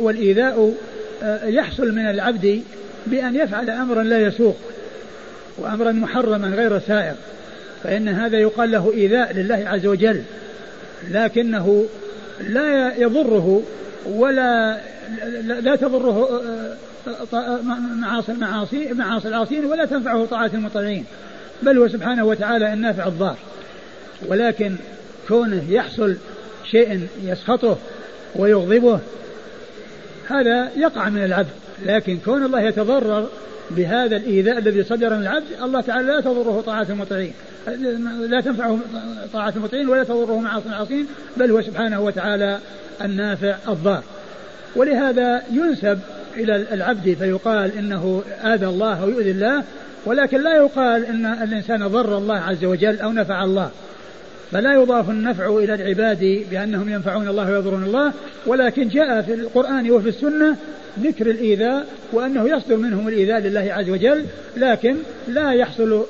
والإيذاء يحصل من العبد بأن يفعل أمرا لا يسوق وأمرا محرما غير سائغ، فإن هذا يقال له إيذاء لله عز وجل، لكنه لا يضره ولا لا تضره معاصي العاصين ولا تنفعه طاعة المطيعين، بل هو سبحانه وتعالى النافع الضار. ولكن كونه يحصل شيء يسخطه ويغضبه هذا يقع من العبد، لكن كون الله يتضرر بهذا الإيذاء الذي صدر من العبد، الله تعالى لا تضره طاعة المطيعين، لا تنفعه طاعة المطيعين ولا تضره معاصي العاصين، بل هو سبحانه وتعالى النافع الضار. ولهذا ينسب إلى العبد فيقال إنه آذى الله أو يؤذي الله، ولكن لا يقال إن الإنسان ضر الله عز وجل أو نفع الله، فلا يضاف النفع إلى العباد بأنهم ينفعون الله ويضرون الله، ولكن جاء في القرآن وفي السنة ذكر الإيذاء وأنه يصدر منهم الإيذاء لله عز وجل، لكن لا يحصل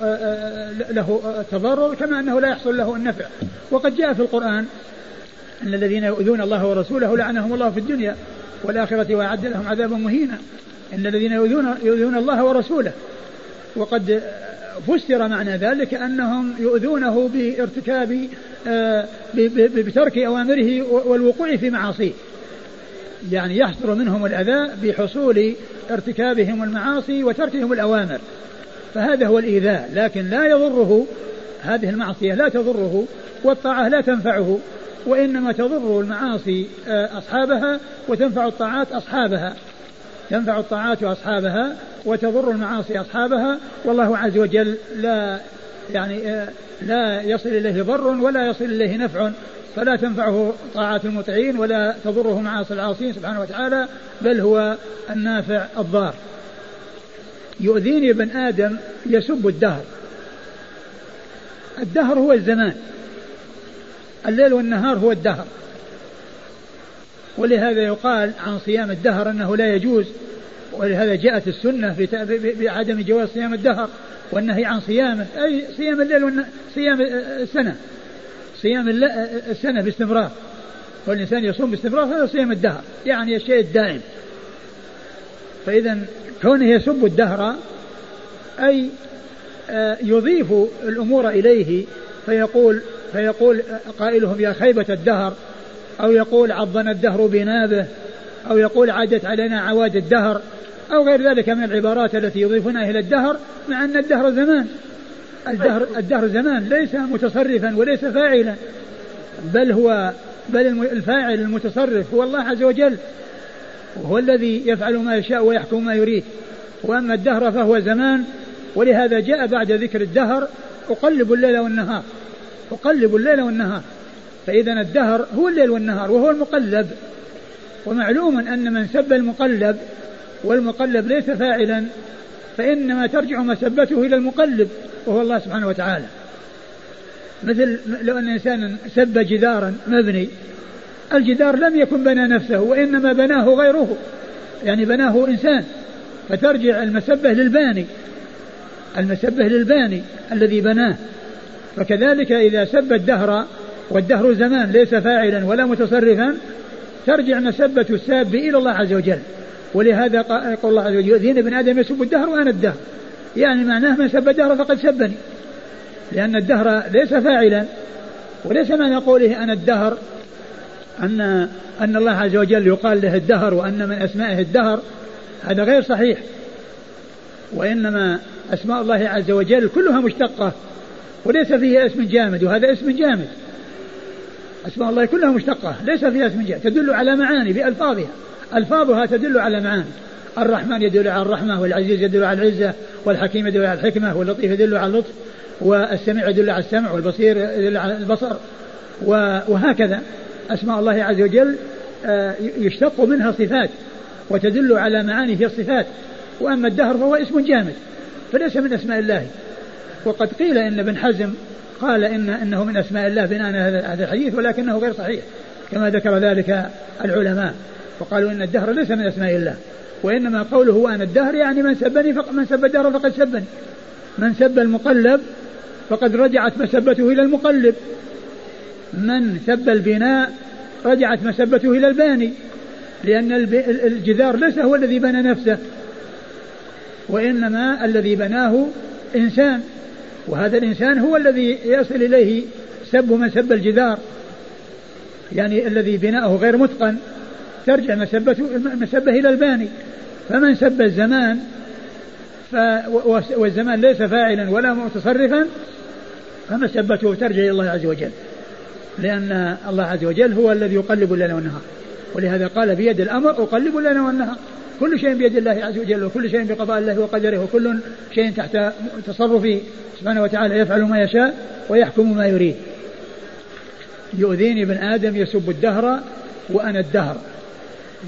له تضرر كما أنه لا يحصل له النفع. وقد جاء في القرآن أن الذين يؤذون الله ورسوله لعنهم الله في الدنيا والآخرة وأعد لهم عذابا مهينا، إن الذين يؤذون الله ورسوله. وقد فسر معنى ذلك أنهم يؤذونه بارتكاب بترك أوامره والوقوع في معاصيه، يعني يحصر منهم الأذى بحصول ارتكابهم المعاصي وتركهم الأوامر، فهذا هو الإيذاء، لكن لا يضره هذه المعصية، لا تضره، والطاعة لا تنفعه، وإنما تضر المعاصي أصحابها وتنفع الطاعات أصحابها، تنفع الطاعات أصحابها وتضر المعاصي أصحابها. والله عز وجل لا يصل إليه ضر ولا يصل إليه نفع، فلا تنفعه طاعة المطيعين ولا تضره معاصي العاصين سبحانه وتعالى، بل هو النافع الضار. يؤذيني ابن آدم يسب الدهر، الدهر هو الزمان، الليل والنهار هو الدهر، ولهذا يقال عن صيام الدهر أنه لا يجوز، ولهذا جاءت السنة بعدم جواز صيام الدهر والنهي عن صيامه، أي صيام الليل صيام السنة، صيام السنة باستمرار، والإنسان يصوم باستمرار، هذا صيام الدهر، يعني الشيء الدائم. فإذا كونه يسب الدهر أي يضيف الأمور إليه، فيقول قائلهم يا خيبة الدهر، أو يقول عضنا الدهر بنابه، أو يقول عادت علينا عواد الدهر، أو غير ذلك من العبارات التي يضيفونها إلى الدهر، مع أن الدهر زمان، الدهر زمان، ليس متصرفا وليس فاعلا، بل الفاعل المتصرف هو الله عز وجل، وهو الذي يفعل ما يشاء ويحكم ما يريد. وأما الدهر فهو زمان، ولهذا جاء بعد ذكر الدهر أقلب الليل والنهار، أقلب الليل والنهار، فإذا الدهر هو الليل والنهار وهو المقلب. ومعلوم أن من سب المقلب، والمقلب ليس فاعلا، فإنما ترجع مسبته إلى المقلب وهو الله سبحانه وتعالى. مثل لو أن إنسانا سب جدارا مبني، الجدار لم يكن بنى نفسه وإنما بناه غيره، يعني بناه إنسان، فترجع المسبة للباني، المسبة للباني الذي بناه. فكذلك إذا سب الدهر، والدهر زمان ليس فاعلا ولا متصرفا، ترجع مسبة الساب إلى الله عز وجل. ولهذا يقول الله عز وجل يؤذين ابن آدم يسب الدهر وأنا الدهر، يعني معناه من سب الدهر فقد سبني، لأن الدهر ليس فاعلا، وليس معنى قوله أنا الدهر أن الله عز وجل يقال له الدهر وأن من أسمائه الدهر، هذا غير صحيح، وإنما أسماء الله عز وجل كلها مشتقة وليس فيها اسم جامد، وهذا اسم جامد، أسماء الله كلها مشتقة ليس فيها اسم جامد، تدل على معاني بألفاظها، ألفاظها تدل على معاني، الرحمن يدل على الرحمة، والعزيز يدل على العزة، والحكيم يدل على الحكمة، واللطيف يدل على اللطف، والسميع يدل على السمع، والبصير يدل على البصر، وهكذا أسماء الله عز وجل يشتق منها صفات وتدل على معاني في الصفات. وأما الدهر فهو اسم جامد فليس من أسماء الله. وقد قيل إن ابن حزم قال إنه من أسماء الله بناء على هذا الحديث، ولكنه غير صحيح، كما ذكر ذلك العلماء، وقالوا إن الدهر ليس من أسماء الله، وإنما قوله هو أنا الدهر يعني من سبني من سب الدهر فقد سبني، من سب المقلب فقد رجعت مسبته إلى المقلب، من سب البناء رجعت مسبته إلى الباني، لأن الجدار ليس هو الذي بنى نفسه، وإنما الذي بناه إنسان، وهذا الإنسان هو الذي يصل إليه سب من سب الجدار، يعني الذي بناؤه غير متقن ترجع مسبه إلى الباني. فمن سب الزمان والزمان ليس فاعلا ولا متصرفا فمسبته ترجع إلى الله عز وجل، لأن الله عز وجل هو الذي يقلب الليل والنهار، ولهذا قال بيد الأمر أقلب الليل والنهار، كل شيء بيد الله عز وجل، وكل شيء بقضاء الله وقدره، وكل شيء تحت تصرفه سبحانه وتعالى، يفعل ما يشاء ويحكم ما يريد. يؤذيني ابن آدم يسب الدهر وأنا الدهر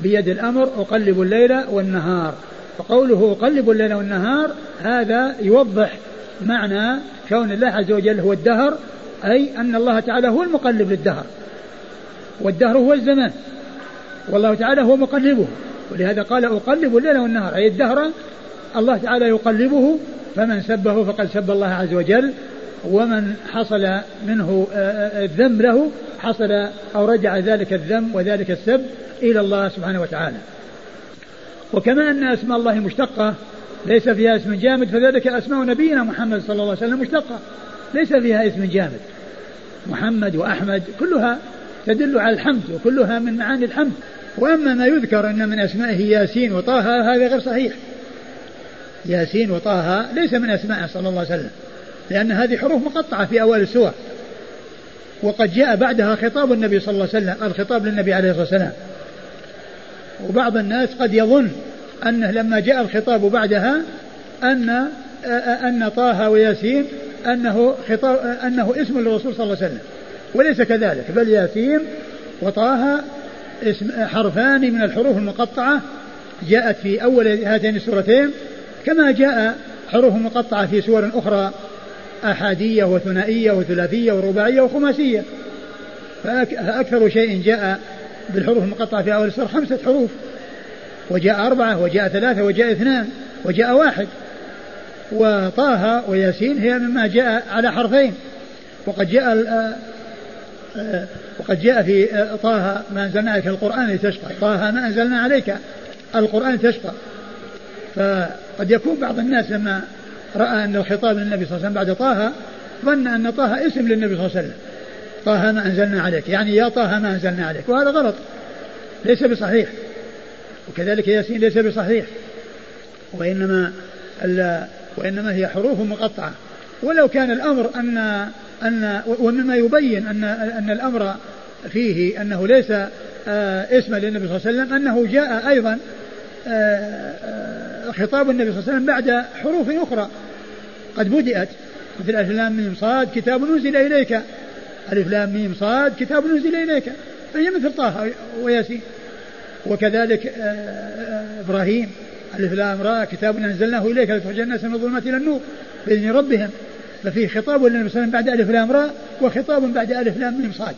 بيد الأمر أقلب الليل والنهار، فقوله أقلب الليل والنهار هذا يوضح معنى كون الله عز وجل هو الدهر، أي أن الله تعالى هو المقلب للدهر، والدهر هو الزمان، والله تعالى هو مقلبه، ولهذا قال أقلب الليل والنهار، أي الدهر الله تعالى يقلبه، فمن سبه فقد سب الله عز وجل، ومن حصل منه الذنب له حصل أو رجع ذلك الذنب وذلك السب إلى الله سبحانه وتعالى. وكما أن أسماء الله مشتقة ليس فيها اسم جامد، فذلك أسماء نبينا محمد صلى الله عليه وسلم مشتقة ليس فيها اسم جامد، محمد وأحمد كلها تدل على الحمد، وكلها من معاني الحمد. وأما ما يذكر أن من أسمائه ياسين وطه هذا غير صحيح، ياسين وطه ليس من أسمائه صلى الله عليه وسلم، لأن هذه حروف مقطعة في أول السور، وقد جاء بعدها خطاب النبي صلى الله عليه وسلم، الخطاب للنبي عليه الصلاة والسلام. وبعض الناس قد يظن أنه لما جاء الخطاب بعدها أن طه وياسين أنه اسم للرسول صلى الله عليه وسلم، وليس كذلك، بل ياسين وطه حرفان من الحروف المقطعة جاءت في أول هاتين السورتين، كما جاء حروف مقطعة في سور أخرى أحادية وثنائية وثلاثية ورباعية وخماسية. فأكثر شيء جاء بالحروف المقطعة في أول السور 5 حروف، وجاء 4 وجاء 3 وجاء 2 وجاء 1. وطه وياسين هي مما جاء على 2 حرف، وقد جاء في طه ما أنزلنا عليك القرآن لتشقى، طه ما أنزلنا عليك القرآن تشقى. فقد يكون بعض الناس لما رأى أن الخطاب للنبي صلى الله عليه وسلم بعد طه ظن أن طه اسم للنبي صلى الله عليه وسلم، طه ما أنزلنا عليك يعني يا طه ما أنزلنا عليك، وهذا غلط ليس بصحيح. وكذلك ياسين ليس بصحيح، وإنما هي حروف مقطعة. ولو كان الأمر أن ومما يبين أن الأمر فيه أنه ليس اسم للنبي صلى الله عليه وسلم أنه جاء أيضا خطاب النبي صلى الله عليه وسلم بعد حروف أخرى قد بدأت، مثل ألف لام ميم صاد كتاب أنزل إليك، ألف لام ميم صاد كتاب أنزل إليك، فهي مثل طه وياسين. وكذلك إبراهيم ألف لام را كتاب أنزلناه إليك لتخرج الناس من الظلمات إلى النور بإذن ربهم، ففي خطاب للنبي صلى الله عليه وسلم بعد ألف لام را وخطاب بعد ألف لام ميم صاد.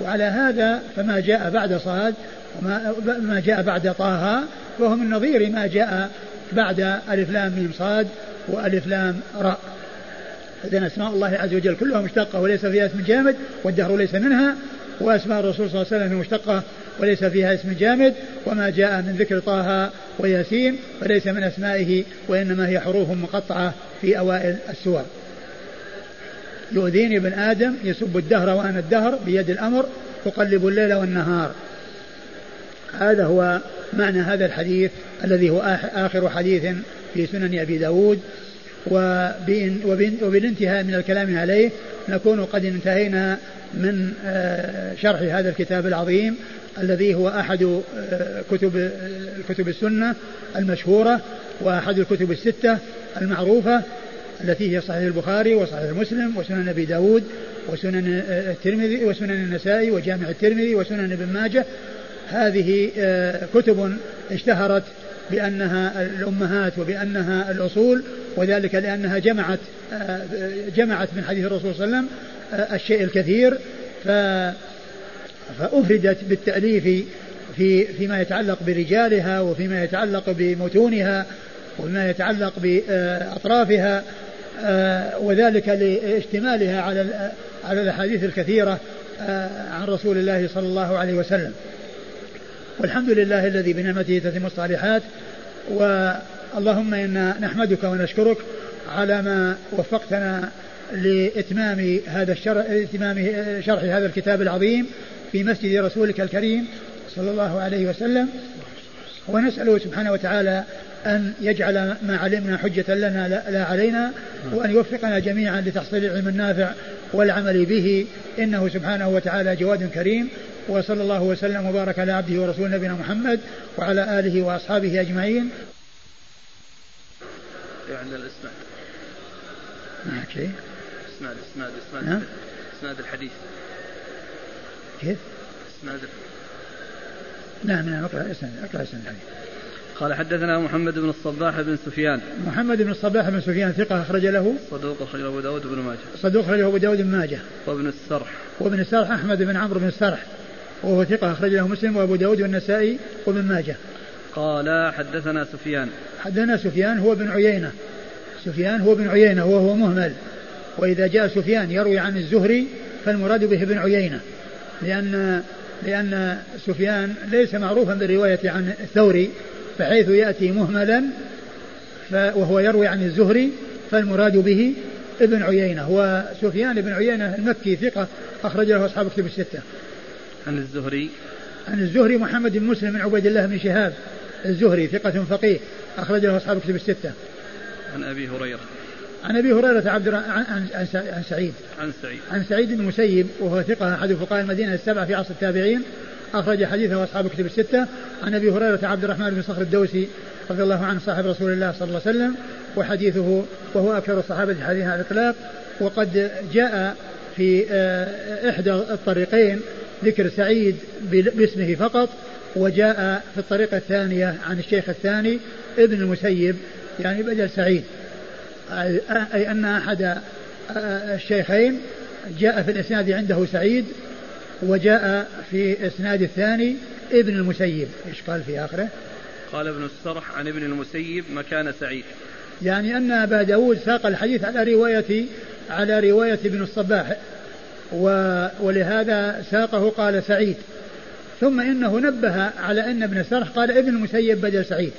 وعلى هذا فما جاء بعد صاد وما جاء بعد طه فهو من نظير ما جاء بعد ألف لام ميم صاد وألف لام را. إذن أسماء الله عز وجل كلها مشتقة وليس فيها اسم جامد، والدهر ليس منها، وأسماء الرسول صلى الله عليه وسلم مشتقة وليس فيها اسم جامد، وما جاء من ذكر طه وياسين فليس من أسمائه، وإنما هي حروف مقطعة في أوائل السور. يؤذيني ابن آدم يسب الدهر وأنا الدهر بيد الأمر أقلب الليل والنهار. هذا هو معنى هذا الحديث الذي هو آخر حديث في سنن أبي داود. وبالانتهاء من الكلام عليه نكون قد انتهينا من شرح هذا الكتاب العظيم الذي هو أحد كتب السنة المشهورة، وأحد الكتب 6 المعروفة التي هي صحيح البخاري وصحيح مسلم وسنن أبي داود وسنن الترمذي وسنن النسائي وجامع الترمذي وسنن ابن ماجه. هذه كتب اشتهرت بأنها الأمهات وبأنها الأصول، وذلك لأنها جمعت من حديث الرسول صلى الله عليه وسلم الشيء الكثير، فأفردت بالتأليف فيما يتعلق برجالها وفيما يتعلق بمتونها وفيما يتعلق بأطرافها, وذلك لاشتمالها على الأحاديث الكثيرة عن رسول الله صلى الله عليه وسلم. والحمد لله الذي بنعمته تتم الصالحات. واللهم إنا نحمدك ونشكرك على ما وفقتنا لإتمام شرح هذا الكتاب العظيم في مسجد رسولك الكريم صلى الله عليه وسلم, ونسأله سبحانه وتعالى أن يجعل ما علمنا حجة لنا لا علينا, وأن يوفقنا جميعا لتحصيل العلم النافع والعمل به, إنه سبحانه وتعالى جواد كريم. وصلى الله وسلم وبارك على عبده ورسول نبينا محمد وعلى آله وأصحابه أجمعين. عندنا الإسناد. إسناد الحديث. كيف؟ إسناد. نعم نعم أقرأ إسناد الحديث. قال حدثنا محمد بن الصباح بن سفيان. محمد بن الصباح بن سفيان ثقة أخرج له. صدوق أخرج له أبو داود بن ماجه. وابن السرح. أحمد بن عمرو بن السرح وهو ثقة أخرج له مسلم وأبو داود والنسائي وابن ماجه. قال حدثنا سفيان. سفيان هو ابن عيينة وهو مهمل, وإذا جاء سفيان يروي عن الزهري فالمراد به ابن عيينة, لأن سفيان ليس معروفا بالرواية عن الثوري, فحيث يأتي مهملا وهو يروي عن الزهري فالمراد به ابن عيينة. وسفيان ابن عيينة المكي ثقة أخرج له أصحاب كتب الستة. عن الزهري. محمد بن مسلم بن عبيد الله بن شهاب الزهري ثقة فقيه أخرج له أصحاب كتب الستة. عن أبي هريرة. عن سعيد بن المسيب وهو ثقة أحد فقهاء المدينة السبعة في عصر التابعين أخرج حديثه أصحاب كتب الستة. عن أبي هريرة عبد الرحمن بن صخر الدوسي رضي الله عنه صاحب رسول الله صلى الله عليه وسلم, وحديثه وهو أكثر الصحابة حديثا على الإطلاق, وقد جاء في إحدى الطريقين ذكر سعيد باسمه فقط, وجاء في الطريقة الثانية عن الشيخ الثاني ابن المسيب يعني بدل سعيد, أي أن أحد الشيخين جاء في الإسناد عنده سعيد وجاء في إسناد الثاني ابن المسيب. إيش قال في آخره؟ قال ابن السرح عن ابن المسيب مكان سعيد, يعني أن أبا داود ساق الحديث على رواية ابن الصباح, ولهذا ساقه قال سعيد, ثم إنه نبه على أن ابن السرح قال ابن المسيب بدل سعيد.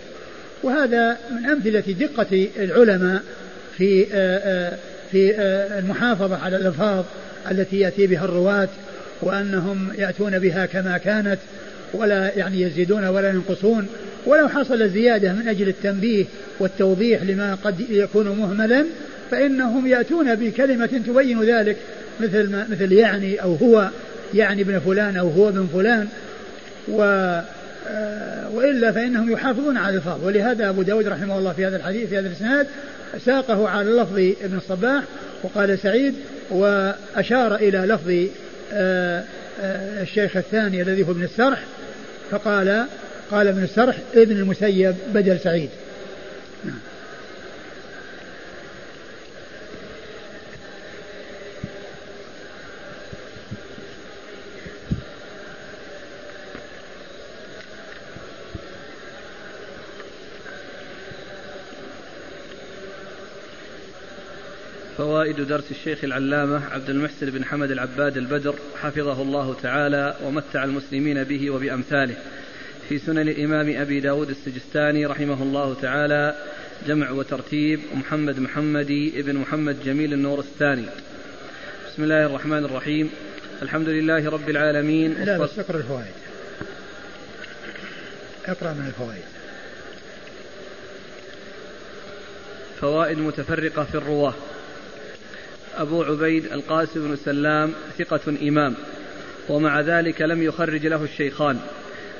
وهذا من أمثلة دقة العلماء في المحافظة على الألفاظ التي يأتي بها الرواة, وأنهم يأتون بها كما كانت ولا يعني يزيدون ولا ينقصون, ولو حصل زيادة من أجل التنبيه والتوضيح لما قد يكون مهملا فإنهم يأتون بكلمة تبين ذلك, مثل يعني أو هو يعني ابن فلان أو هو ابن فلان, وإلا فإنهم يحافظون على الألفاظ. ولهذا أبو داود رحمه الله في هذا الحديث في هذا الإسناد ساقه على لفظ ابن الصباح وقال سعيد, وأشار إلى لفظ الشيخ الثاني الذي هو ابن السرح فقال ابن السرح ابن المسيب بدل سعيد. فوائد درس الشيخ العلامة عبد المحسن بن حمد العباد البدر حفظه الله تعالى ومتع المسلمين به وبأمثاله في سنن الإمام أبي داود السجستاني رحمه الله تعالى, جمع وترتيب محمد محمدي ابن محمد جميل النور الثاني. بسم الله الرحمن الرحيم. الحمد لله رب العالمين. لا بس اقرأ الفوائد, اقرأ من الفوائد. فوائد متفرقة في الرواة. أبو عبيد القاسم بن سلام ثقة إمام, ومع ذلك لم يخرج له الشيخان,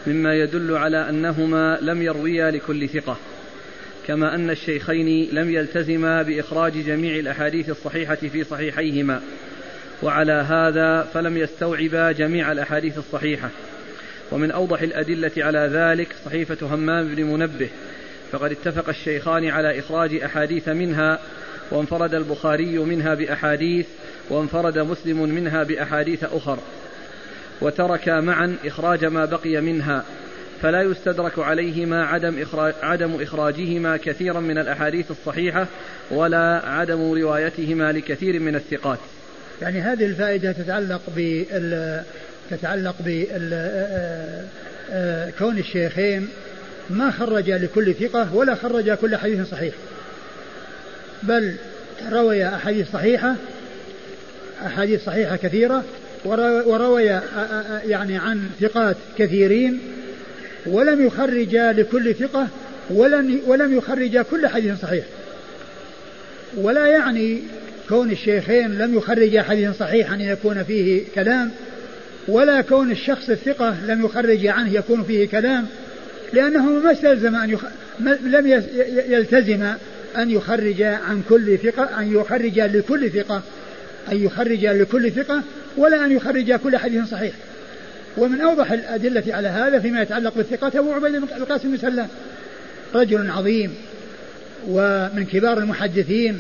مما يدل على أنهما لم يرويا لكل ثقة, كما أن الشيخين لم يلتزما بإخراج جميع الأحاديث الصحيحة في صحيحيهما, وعلى هذا فلم يستوعبا جميع الأحاديث الصحيحة. ومن أوضح الأدلة على ذلك صحيفة همام بن منبه, فقد اتفق الشيخان على إخراج أحاديث منها, وانفرد البخاري منها بأحاديث, وانفرد مسلم منها بأحاديث أخر. وتركا معا إخراج ما بقي منها، فلا يستدرك عليهما عدم إخراجهما كثيرا من الأحاديث الصحيحة ولا عدم روايتهما لكثير من الثقات. يعني هذه الفائدة تتعلق بكون الشيخين ما خرج لكل ثقة ولا خرج كل حديث صحيح، بل روي أحاديث صحيحة كثيرة، وروي يعني عن ثقات كثيرين، ولم يخرج لكل ثقة ولم يخرج كل حديث صحيح. ولا يعني كون الشيخين لم يخرج حديث صحيح أن يكون فيه كلام، ولا كون الشخص الثقة لم يخرج عنه يكون فيه كلام، لأنه لم يلتزم أن يخرج عن كل ثقة، أن يخرج لكل ثقة ولا أن يخرج كل حديث صحيح. ومن أوضح الأدلة على هذا فيما يتعلق بالثقات أبو عبيد بن القاسم بن سلام، رجل عظيم ومن كبار المحدثين،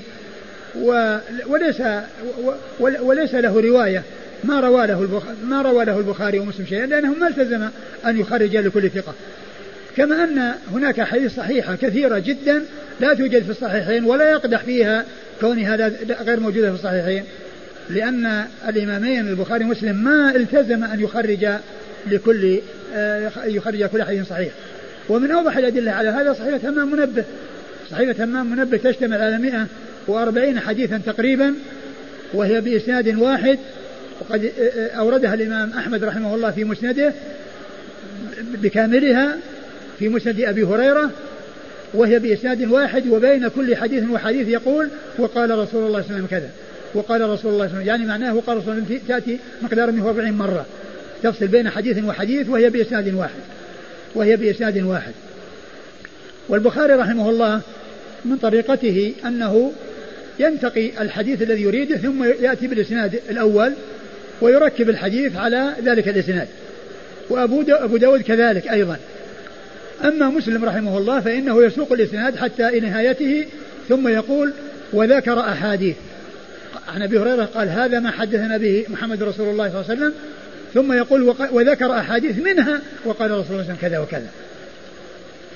وليس له رواية ما روى له البخاري ومسلم شيئا، لأنه ما التزم أن يخرج لكل ثقة. كما أن هناك حديث صحيحة كثيرة جدا لا توجد في الصحيحين، ولا يقدح فيها كون هذا غير موجودة في الصحيحين، لأن الإمامين البخاري ومسلم ما التزم أن يخرج كل حديث صحيح. ومن أوضح الأدلة على هذا صحيفة همام منبه تشتمل على 140 حديثا تقريبا، وهي بإسناد واحد، وقد أوردها الإمام أحمد رحمه الله في مسنده بكاملها في مسند أبي هريرة، وهي بإسناد واحد، وبين كل حديث وحديث يقول وقال رسول الله صلى الله عليه وسلم كذا، وقال رسول الله صلى الله عليه وسلم، يعني معناه وقال رسول الله تأتي مقدار 140 مرة، تفصل بين حديث وحديث وهي بإسناد واحد. والبخاري رحمه الله من طريقته أنه ينتقي الحديث الذي يريده ثم يأتي بالإسناد الأول ويركب الحديث على ذلك الإسناد، وأبو داود كذلك أيضا. أما مسلم رحمه الله فإنه يسوق الإسناد حتى إلى نهايته ثم يقول وذكر أحاديث عن أبي هريرة قال هذا ما حدثنا به محمد رسول الله صلى الله عليه وسلم، ثم يقول وذكر أحاديث منها وقال رسول الله صلى الله عليه وسلم كذا وكذا.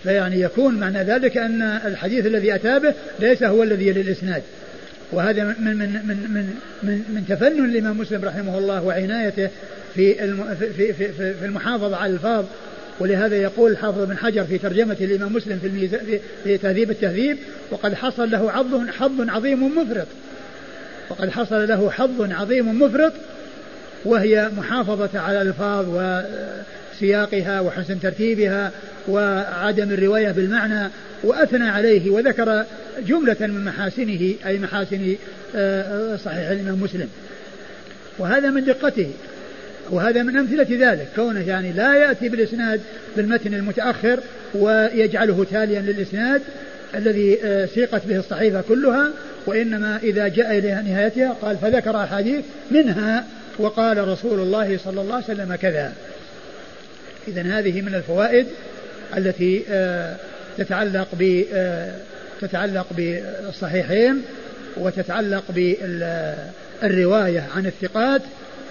فيعني يكون معنى ذلك أن الحديث الذي أتى به ليس هو الذي يلي الإسناد. وهذا من من من من من تفنن الإمام مسلم رحمه الله وعنايته في المحافظة على الألفاظ. ولهذا يقول الحافظ ابن حجر في ترجمة الإمام مسلم في تهذيب التهذيب وقد حصل له حظ عظيم مفرط، وهي محافظة على الألفاظ وسياقها وحسن ترتيبها وعدم الرواية بالمعنى، وأثنى عليه وذكر جملة من محاسنه، أي محاسن صحيح الإمام مسلم. وهذا من دقته، وهذا من أمثلة ذلك كونه يعني لا يأتي بالإسناد بالمتن المتأخر ويجعله تاليا للإسناد الذي سيقت به الصحيفة كلها، وإنما إذا جاء إلى نهايتها قال فذكر أحاديث منها وقال رسول الله صلى الله عليه وسلم كذا. إذن هذه من الفوائد التي تتعلق بالصحيحين، وتتعلق بالرواية عن الثقات،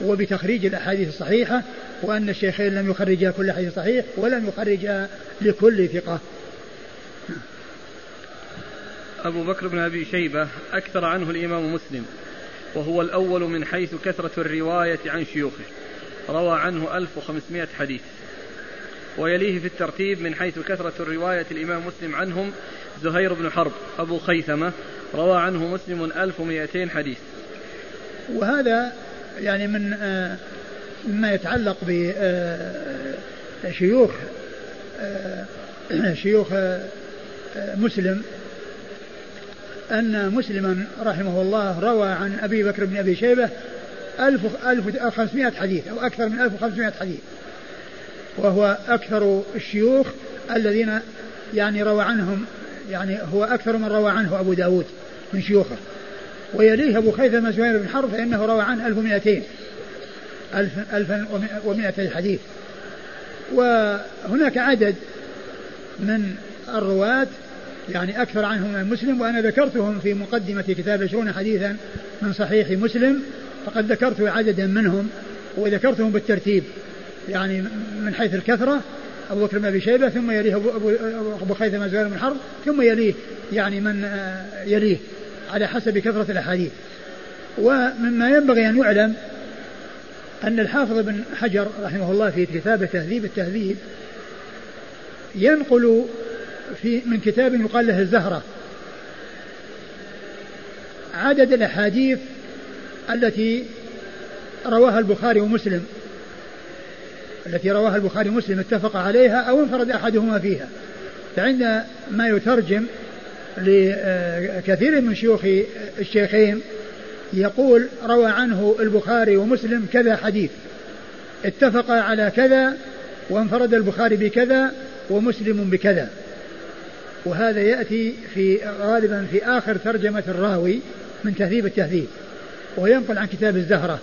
وبتخريج الأحاديث الصحيحة، وأن الشيخين لم يخرجا كل حديث صحيح ولم يخرجا لكل ثقة. أبو بكر بن أبي شيبة أكثر عنه الإمام مسلم، وهو الأول من حيث كثرة الرواية عن شيوخه، روى عنه 1500 حديث. ويليه في الترتيب من حيث كثرة الرواية الإمام مسلم عنهم زهير بن حرب أبو خيثمة، روى عنه مسلم 1200 حديث. وهذا يعني من مما يتعلق بشيوخ مسلم، أن مسلما رحمه الله روى عن أبي بكر بن أبي شيبة 1500 حديث أو أكثر من 1500 حديث، وهو أكثر الشيوخ الذين يعني روى عنهم، يعني هو أكثر من روى عنه أبو داود من شيوخه. ويليه أبو خيثمة زهير بن حرب فإنه روى عنه 1200 حديث. وهناك عدد من الرواة يعني أكثر عنهم من مسلم، وأنا ذكرتهم في مقدمة كتاب 20 حديثا من صحيح مسلم، فقد ذكرت عددا منهم وذكرتهم بالترتيب يعني من حيث الكثرة أبو بكر بن أبي شيبة ثم يليه أبو خيثمة زهير بن حرب ثم يليه يعني من يليه على حسب كثرة الأحاديث. ومما ينبغي أن يعلم أن الحافظ بن حجر رحمه الله في كتاب تهذيب التهذيب ينقل من كتاب يقال له الزهرة عدد الأحاديث التي رواها البخاري ومسلم اتفق عليها أو انفرد أحدهما فيها. فعند ما يترجم لكثير من شيوخ الشيخين يقول روى عنه البخاري ومسلم كذا حديث اتفق على كذا وانفرد البخاري بكذا ومسلم بكذا. وهذا يأتي غالبا في آخر ترجمة الراوي من تهذيب التهذيب وينقل عن كتاب الزهرة.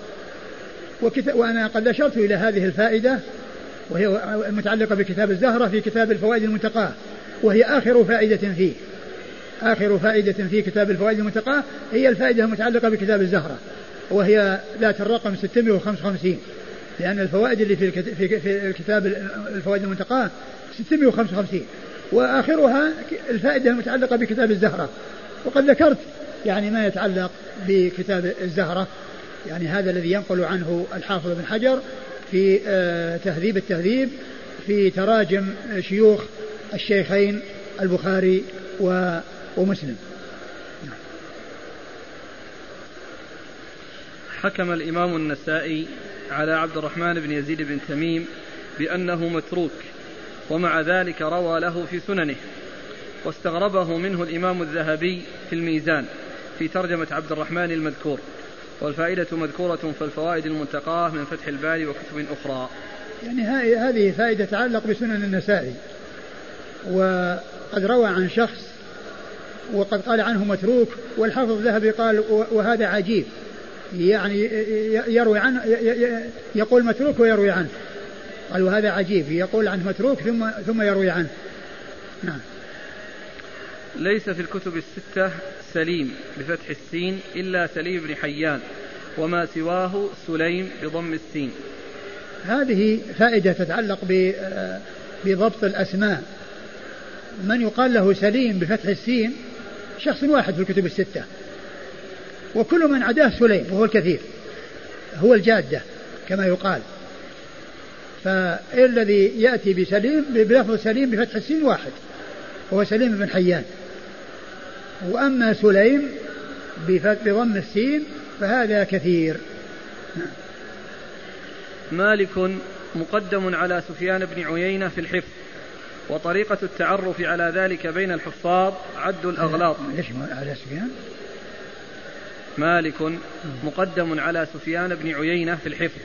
وأنا قد أشرت إلى هذه الفائدة وهي متعلقة بكتاب الزهرة في كتاب الفوائد المنتقاة وهي آخر فائدة في كتاب الفوائد المنتقاة هي الفائدة المتعلقة بكتاب الزهرة وهي ذات الرقم 655 لأن الفوائد اللي في كتاب الفوائد المنتقاة 655 وآخرها الفائدة المتعلقة بكتاب الزهرة. وقد ذكرت يعني ما يتعلق بكتاب الزهرة يعني هذا الذي ينقل عنه الحافظ بن حجر في تهذيب التهذيب في تراجم شيوخ الشيخين البخاري ومسلم. حكم الإمام النسائي على عبد الرحمن بن يزيد بن تميم بأنه متروك ومع ذلك روى له في سننه. واستغربه منه الإمام الذهبي في الميزان في ترجمة عبد الرحمن المذكور والفائدة مذكورة فالفوائد المنتقاة من فتح الباري وكتب أخرى. يعني هذه فائدة تتعلق بسنن النسائي وقد روى عن شخص وقد قال عنه متروك والحافظ الذهبي قال وهذا عجيب يعني يروي عنه يقول متروك ويروي عنه قال وهذا عجيب يقول عنه متروك ثم يروي عنه. نعم. ليس في الكتب الستة سليم بفتح السين إلا سليم بن حيان وما سواه سليم بضم السين. هذه فائدة تتعلق بضبط الأسماء. من يقال له سليم بفتح السين شخص واحد في الكتب الستة وكل من عداه سليم وهو الكثير هو الجادة كما يقال. فالذي يأتي بسليم بلفظ سليم بفتح السين واحد هو سليم بن حيان. وأما سليم بضم السين فهذا كثير. مالك مقدم على سفيان بن عيينة في الحفظ وطريقة التعرف على ذلك بين الحفاظ عد الأغلاط. ليش على سفيان؟ مالك مقدم على سفيان بن عيينة في الحفظ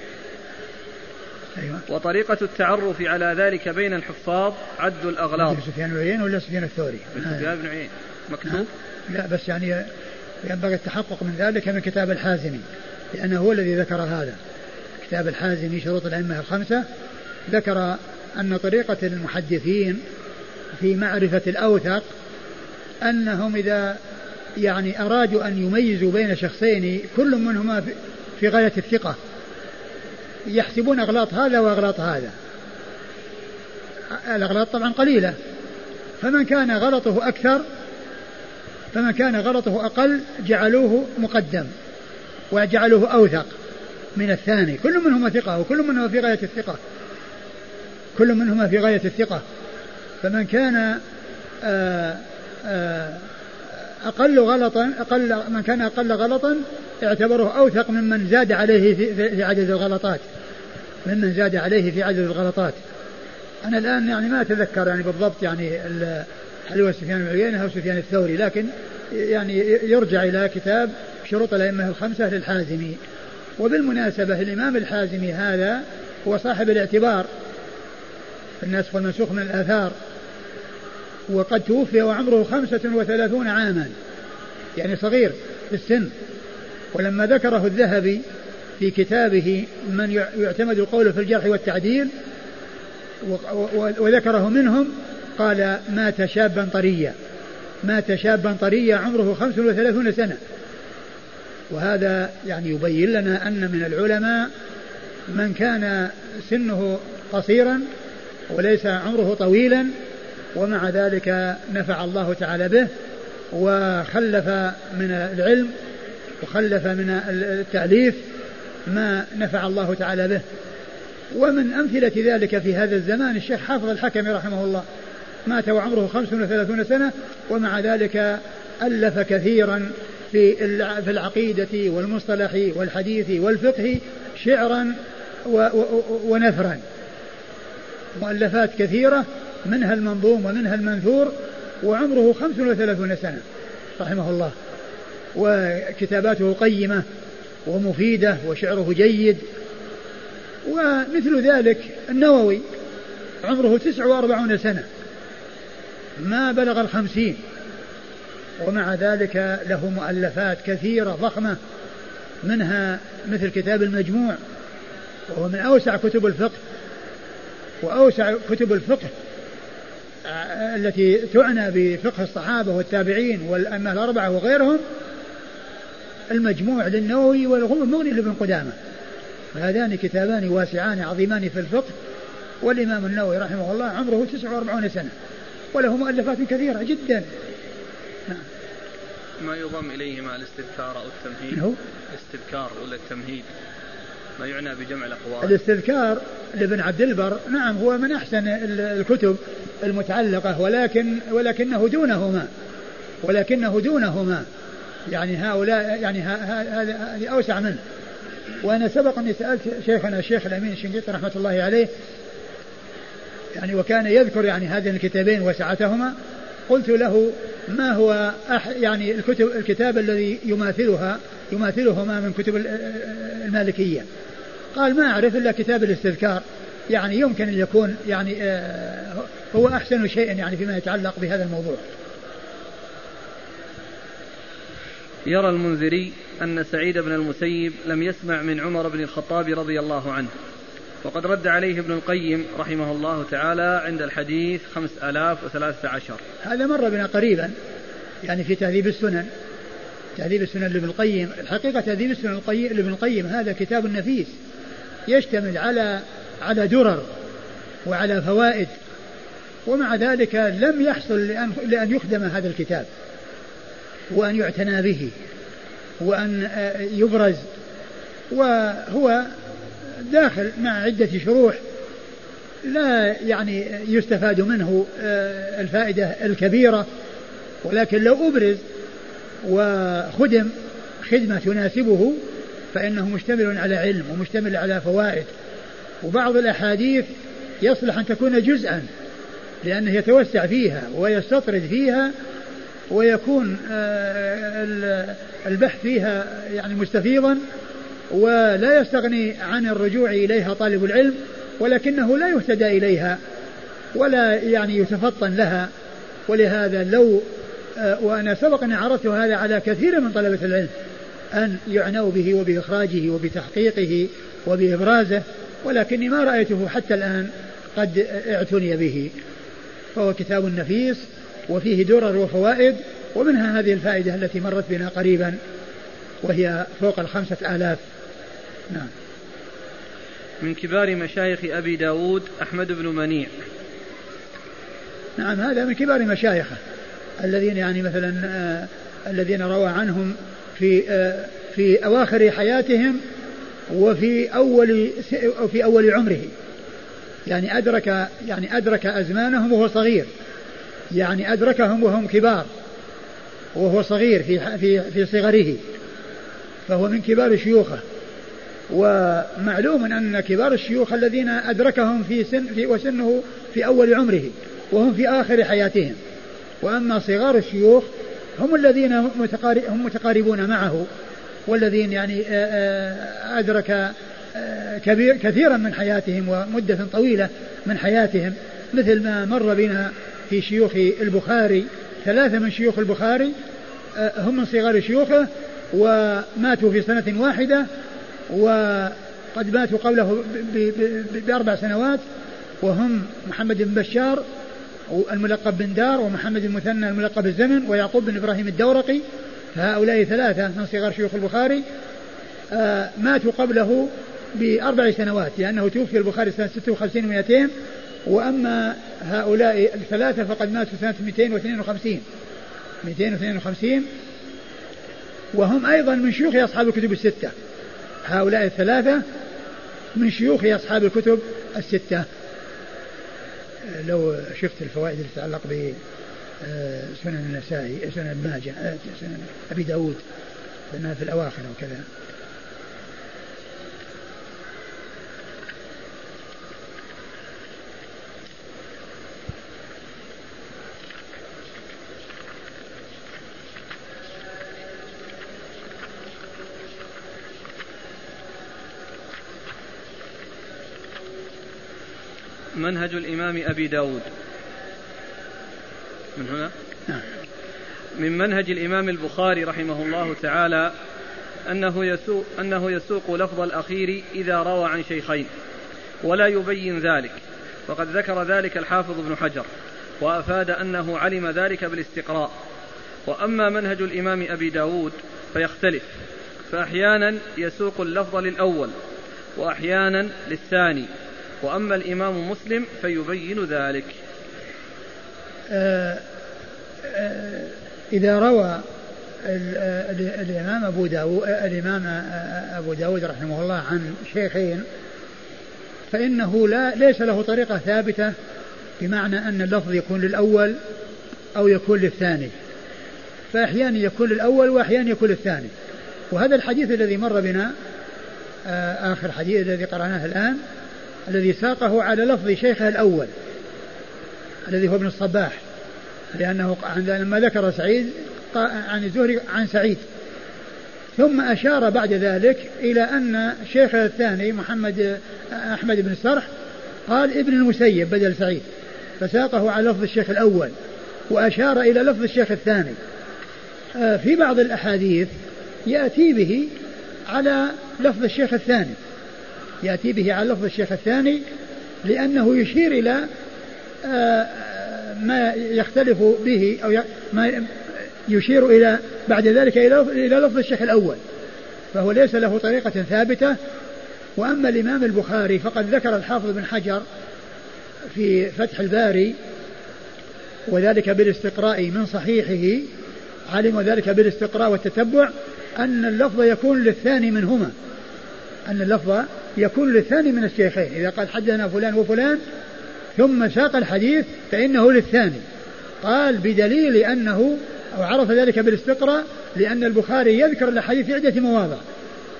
وطريقة التعرف على ذلك بين الحفاظ عد الأغلاط. سفيان بن عيينة ولا سفيان الثوري؟ سفيان بن عيينة مكتوب لا بس يعني ينبغي التحقق من ذلك من كتاب الحازمي لأنه هو الذي ذكر هذا. كتاب الحازمي شروط الأئمة الخمسة ذكر أن طريقة المحدثين في معرفة الأوثق أنهم إذا يعني أرادوا أن يميزوا بين شخصين كل منهما في غاية الثقة يحسبون أغلاط هذا وأغلاط هذا. الأغلاط طبعا قليلة فمن كان غلطه أقل جعلوه مقدم وجعلوه أوثق من الثاني كل منهما ثقة وكل منهما في غاية الثقة فمن كان أقل غلطا اعتبره أوثق ممن زاد عليه في عدد الغلطات أنا الآن يعني ما أتذكر يعني بالضبط يعني هل هو سفيان بن عيينة أو سفيان الثوري لكن يعني يرجع إلى كتاب شروط الأئمة الخمسة للحازمي. وبالمناسبة الإمام الحازمي هذا هو صاحب الاعتبار الناسخ والمنسوخ من الآثار وقد توفي وعمره 35 عاما يعني صغير في السن. ولما ذكره الذهبي في كتابه من يعتمد القول في الجرح والتعديل وذكره منهم قال مات شابا طريا عمره 35 سنة. وهذا يعني يبين لنا أن من العلماء من كان سنه قصيرا وليس عمره طويلا، ومع ذلك نفع الله تعالى به وخلف من العلم وخلف من التأليف ما نفع الله تعالى به. ومن أمثلة ذلك في هذا الزمان الشيخ حافظ الحكمي رحمه الله، مات وعمره 35 سنة ومع ذلك ألف كثيرا في العقيدة والمصطلح والحديث والفقه شعرا ونثرا، مؤلفات كثيرة منها المنظوم ومنها المنثور، وعمره 35 سنة رحمه الله، وكتاباته قيمة ومفيدة وشعره جيد. ومثل ذلك النووي عمره 49 سنة ما بلغ 50، ومع ذلك له مؤلفات كثيرة ضخمة، منها مثل كتاب المجموع وهو من أوسع كتب الفقه وأوسع كتب الفقه التي تعنى بفقه الصحابة والتابعين والأئمة الأربعة وغيرهم، المجموع للنووي والمغني لابن قدامة، هذان كتابان واسعان عظيمان في الفقه. والإمام النووي رحمه الله عمره 49 سنة وله مؤلفات كثيرة جدا. ما يضم إليه مع الاستذكار أو التمهيد، الاستذكار ولا التمهيد ما يعنى بجمع الأقوال. الاستذكار لابن عبد البر نعم هو من أحسن الكتب المتعلقة، ولكنه دونهما يعني هؤلاء يعني هذه أوسع منه. وأنا سبق أني سألت شيخنا الشيخ الأمين الشنقيطي رحمة الله عليه يعني، وكان يذكر يعني هذين الكتابين وسعتهما، قلت له ما هو يعني الكتاب الذي يماثلهما من كتب المالكية؟ قال ما أعرف إلا كتاب الاستذكار، يعني يمكن أن يكون يعني هو أحسن شيء يعني فيما يتعلق بهذا الموضوع. يرى المنذري أن سعيد بن المسيب لم يسمع من عمر بن الخطاب رضي الله عنه، وقد رد عليه ابن القيم رحمه الله تعالى عند الحديث 5013. هذا مر بنا قريبا يعني في تهذيب السنن لابن القيم. الحقيقة تهذيب السنن لابن القيم هذا كتاب نفيس يشتمل على درر وعلى فوائد، ومع ذلك لم يحصل لأن يخدم هذا الكتاب وأن يعتنى به وأن يبرز، وهو داخل مع عدة شروح لا يعني يستفاد منه الفائدة الكبيرة، ولكن لو أبرز وخدم خدمة تناسبه فإنه مشتمل على علم ومشتمل على فوائد. وبعض الأحاديث يصلح أن تكون جزءا لأنه يتوسع فيها ويستطرد فيها ويكون البحث فيها يعني مستفيضا ولا يستغني عن الرجوع إليها طالب العلم، ولكنه لا يهتدى إليها ولا يعني يتفطن لها. ولهذا لو وأنا سبق أن عرضت هذا على كثير من طلبة العلم أن يعنوا به وبإخراجه وبتحقيقه وبإبرازه، ولكني ما رأيته حتى الآن قد اعتني به. فهو كتاب نفيس وفيه درر وفوائد، ومنها هذه الفائدة التي مرت بنا قريبا وهي فوق 5000. نعم. من كبار مشايخ أبي داود أحمد بن منيع. نعم هذا من كبار مشايخه الذين يعني مثلا الذين روى عنهم في أواخر حياتهم وفي أول عمره، يعني أدرك أزمانهم وهو صغير، يعني أدركهم وهم كبار وهو صغير في صغره، فهو من كبار شيوخه. ومعلوم أن كبار الشيوخ الذين أدركهم وسنه في أول عمره وهم في آخر حياتهم، وأما صغار الشيوخ هم الذين هم متقاربون معه والذين يعني أدرك كثيرا من حياتهم ومدة طويلة من حياتهم، مثل ما مر بنا في شيوخ البخاري. 3 من شيوخ البخاري هم من صغار شيوخه وماتوا في سنة واحدة، وقد ماتوا قبله ب4 سنوات، وهم محمد بن بشار الملقب بن دار، ومحمد المثنى الملقب الزمن، ويعقوب بن إبراهيم الدورقي. فهؤلاء 3 من صغار شيوخ البخاري ماتوا قبله بأربع سنوات، لأنه توفي البخاري سنة 56 و200، وأما هؤلاء الثلاثة فقد ماتوا سنة 252، وهم أيضا من شيوخ أصحاب الكتب الستة. هؤلاء الثلاثة من شيوخ أصحاب الكتب الستة. لو شفت الفوائد اللي تتعلق بسنن النسائي سنن أبي داود لأنها في الأواخر وكذا. منهج الإمام أبي داود من هنا. من منهج الإمام البخاري رحمه الله تعالى أنه يسوق لفظ الأخير إذا روى عن شيخين ولا يبين ذلك، وقد ذكر ذلك الحافظ ابن حجر وأفاد أنه علم ذلك بالاستقراء. وأما منهج الإمام أبي داود فيختلف، فأحيانا يسوق اللفظ للأول وأحيانا للثاني، وأما الإمام مسلم فيبين ذلك. إذا روى الإمام أبو داود رحمه الله عن شيخين فإنه ليس له طريقة ثابتة، بمعنى أن اللفظ يكون للأول أو يكون للثاني، فأحيانا يكون للأول وأحيانا يكون للثاني. وهذا الحديث الذي مر بنا آخر حديث الذي قرأناه الآن الذي ساقه على لفظ شيخه الأول الذي هو ابن الصباح، لأنه لما ذكر سعيد عن الزهري عن سعيد ثم أشار بعد ذلك إلى أن شيخه الثاني أحمد بن السرح قال ابن المسيب بدل سعيد، فساقه على لفظ الشيخ الأول وأشار إلى لفظ الشيخ الثاني. في بعض الأحاديث يأتي به على لفظ الشيخ الثاني لأنه يشير إلى ما يختلف به أو ما يشير إلى بعد ذلك إلى لفظ الشيخ الأول، فهو ليس له طريقة ثابتة. وأما الإمام البخاري فقد ذكر الحافظ بن حجر في فتح الباري وذلك بالاستقراء من صحيحه، علم ذلك بالاستقراء والتتبع أن اللفظ يكون للثاني منهما، أن اللفظ يكون للثاني من الشيخين. إذا قال حدثنا فلان وفلان ثم ساق الحديث فإنه للثاني، قال بدليل أنه أو عرف ذلك بالاستقراء، لأن البخاري يذكر الحديث في عدة مواضع،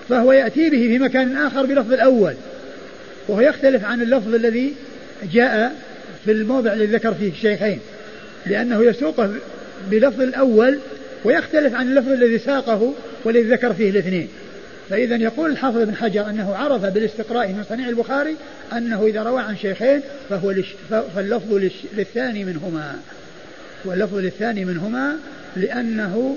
فهو يأتي به في مكان آخر بلفظ الأول وهو يختلف عن اللفظ الذي جاء في الموضع الذي ذكر فيه الشيخين، لأنه يسوقه بلفظ الأول ويختلف عن اللفظ الذي ساقه والذي ذكر فيه الاثنين. فإذا يقول الحافظ بن حجر أنه عرف بالاستقراء من صنيع البخاري أنه إذا روى عن شيخين فاللفظ للثاني منهما، واللفظ للثاني منهما لأنه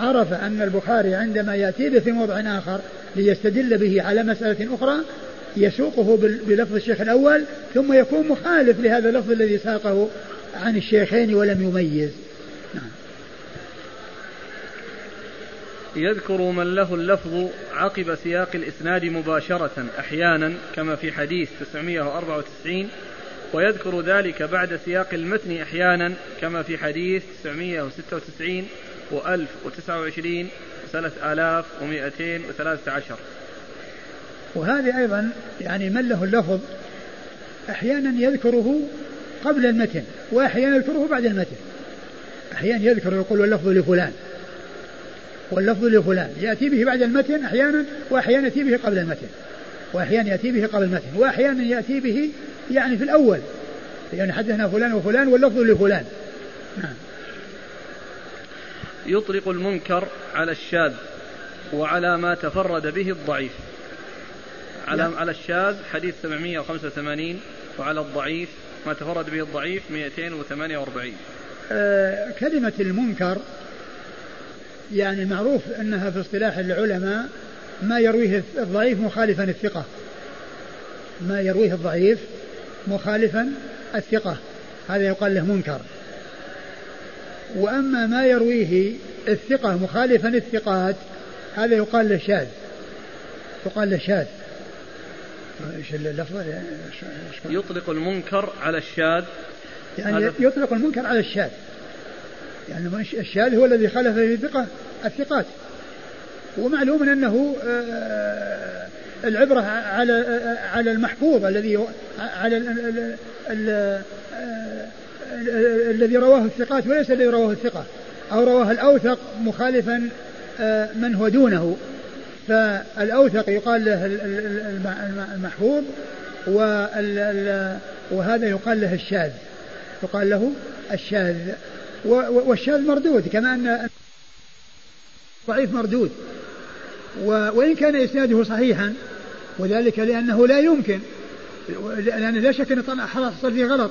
عرف أن البخاري عندما يأتي به في موضع آخر ليستدل به على مسألة أخرى يسوقه بلفظ الشيخ الأول ثم يكون مخالف لهذا اللفظ الذي ساقه عن الشيخين ولم يميز. يذكر من له اللفظ عقب سياق الإسناد مباشرة أحيانا كما في حديث 994، ويذكر ذلك بعد سياق المتن أحيانا كما في حديث 996 و1029 و3213. وهذه أيضا يعني من له اللفظ أحيانا يذكره قبل المتن وأحيانا يذكره بعد المتن، أحيانا يذكر يقول اللفظ لفلان واللفظ لفلان، يأتي به بعد المتن أحيانا وأحيانا يأتي به قبل المتن وأحيانا يأتي به يعني في الأول، يعني حدثنا فلان وفلان واللفظ لفلان. يطلق المنكر على الشاذ وعلى ما تفرد به الضعيف. على الشاذ حديث 785 وعلى الضعيف ما تفرد به الضعيف 248. كلمة المنكر يعني معروف أنها في اصطلاح العلماء ما يرويه الضعيف مخالفا الثقة، هذا يقال له منكر. وأما ما يرويه الثقة مخالفا الثقات هذا يقال له شاذ، يطلق المنكر على الشاذ, يعني يطلق المنكر على الشاذ, يعني الشاذ هو الذي خالف الثقات, ومعلوم أنه العبرة على المحفوظ الذي على الذي رواه الثقات وليس الذي رواه الثقة أو رواه الأوثق مخالفا من هو دونه. فالأوثق يقال له المحفوظ, وهذا يقال له الشاذ, يقال له الشاذ. والشاذ مردود, كما أن ضعيف مردود, وإن كان إسناده صحيحا, وذلك لأنه لا يمكن, لأن لا شك أن حصل فيه غلط,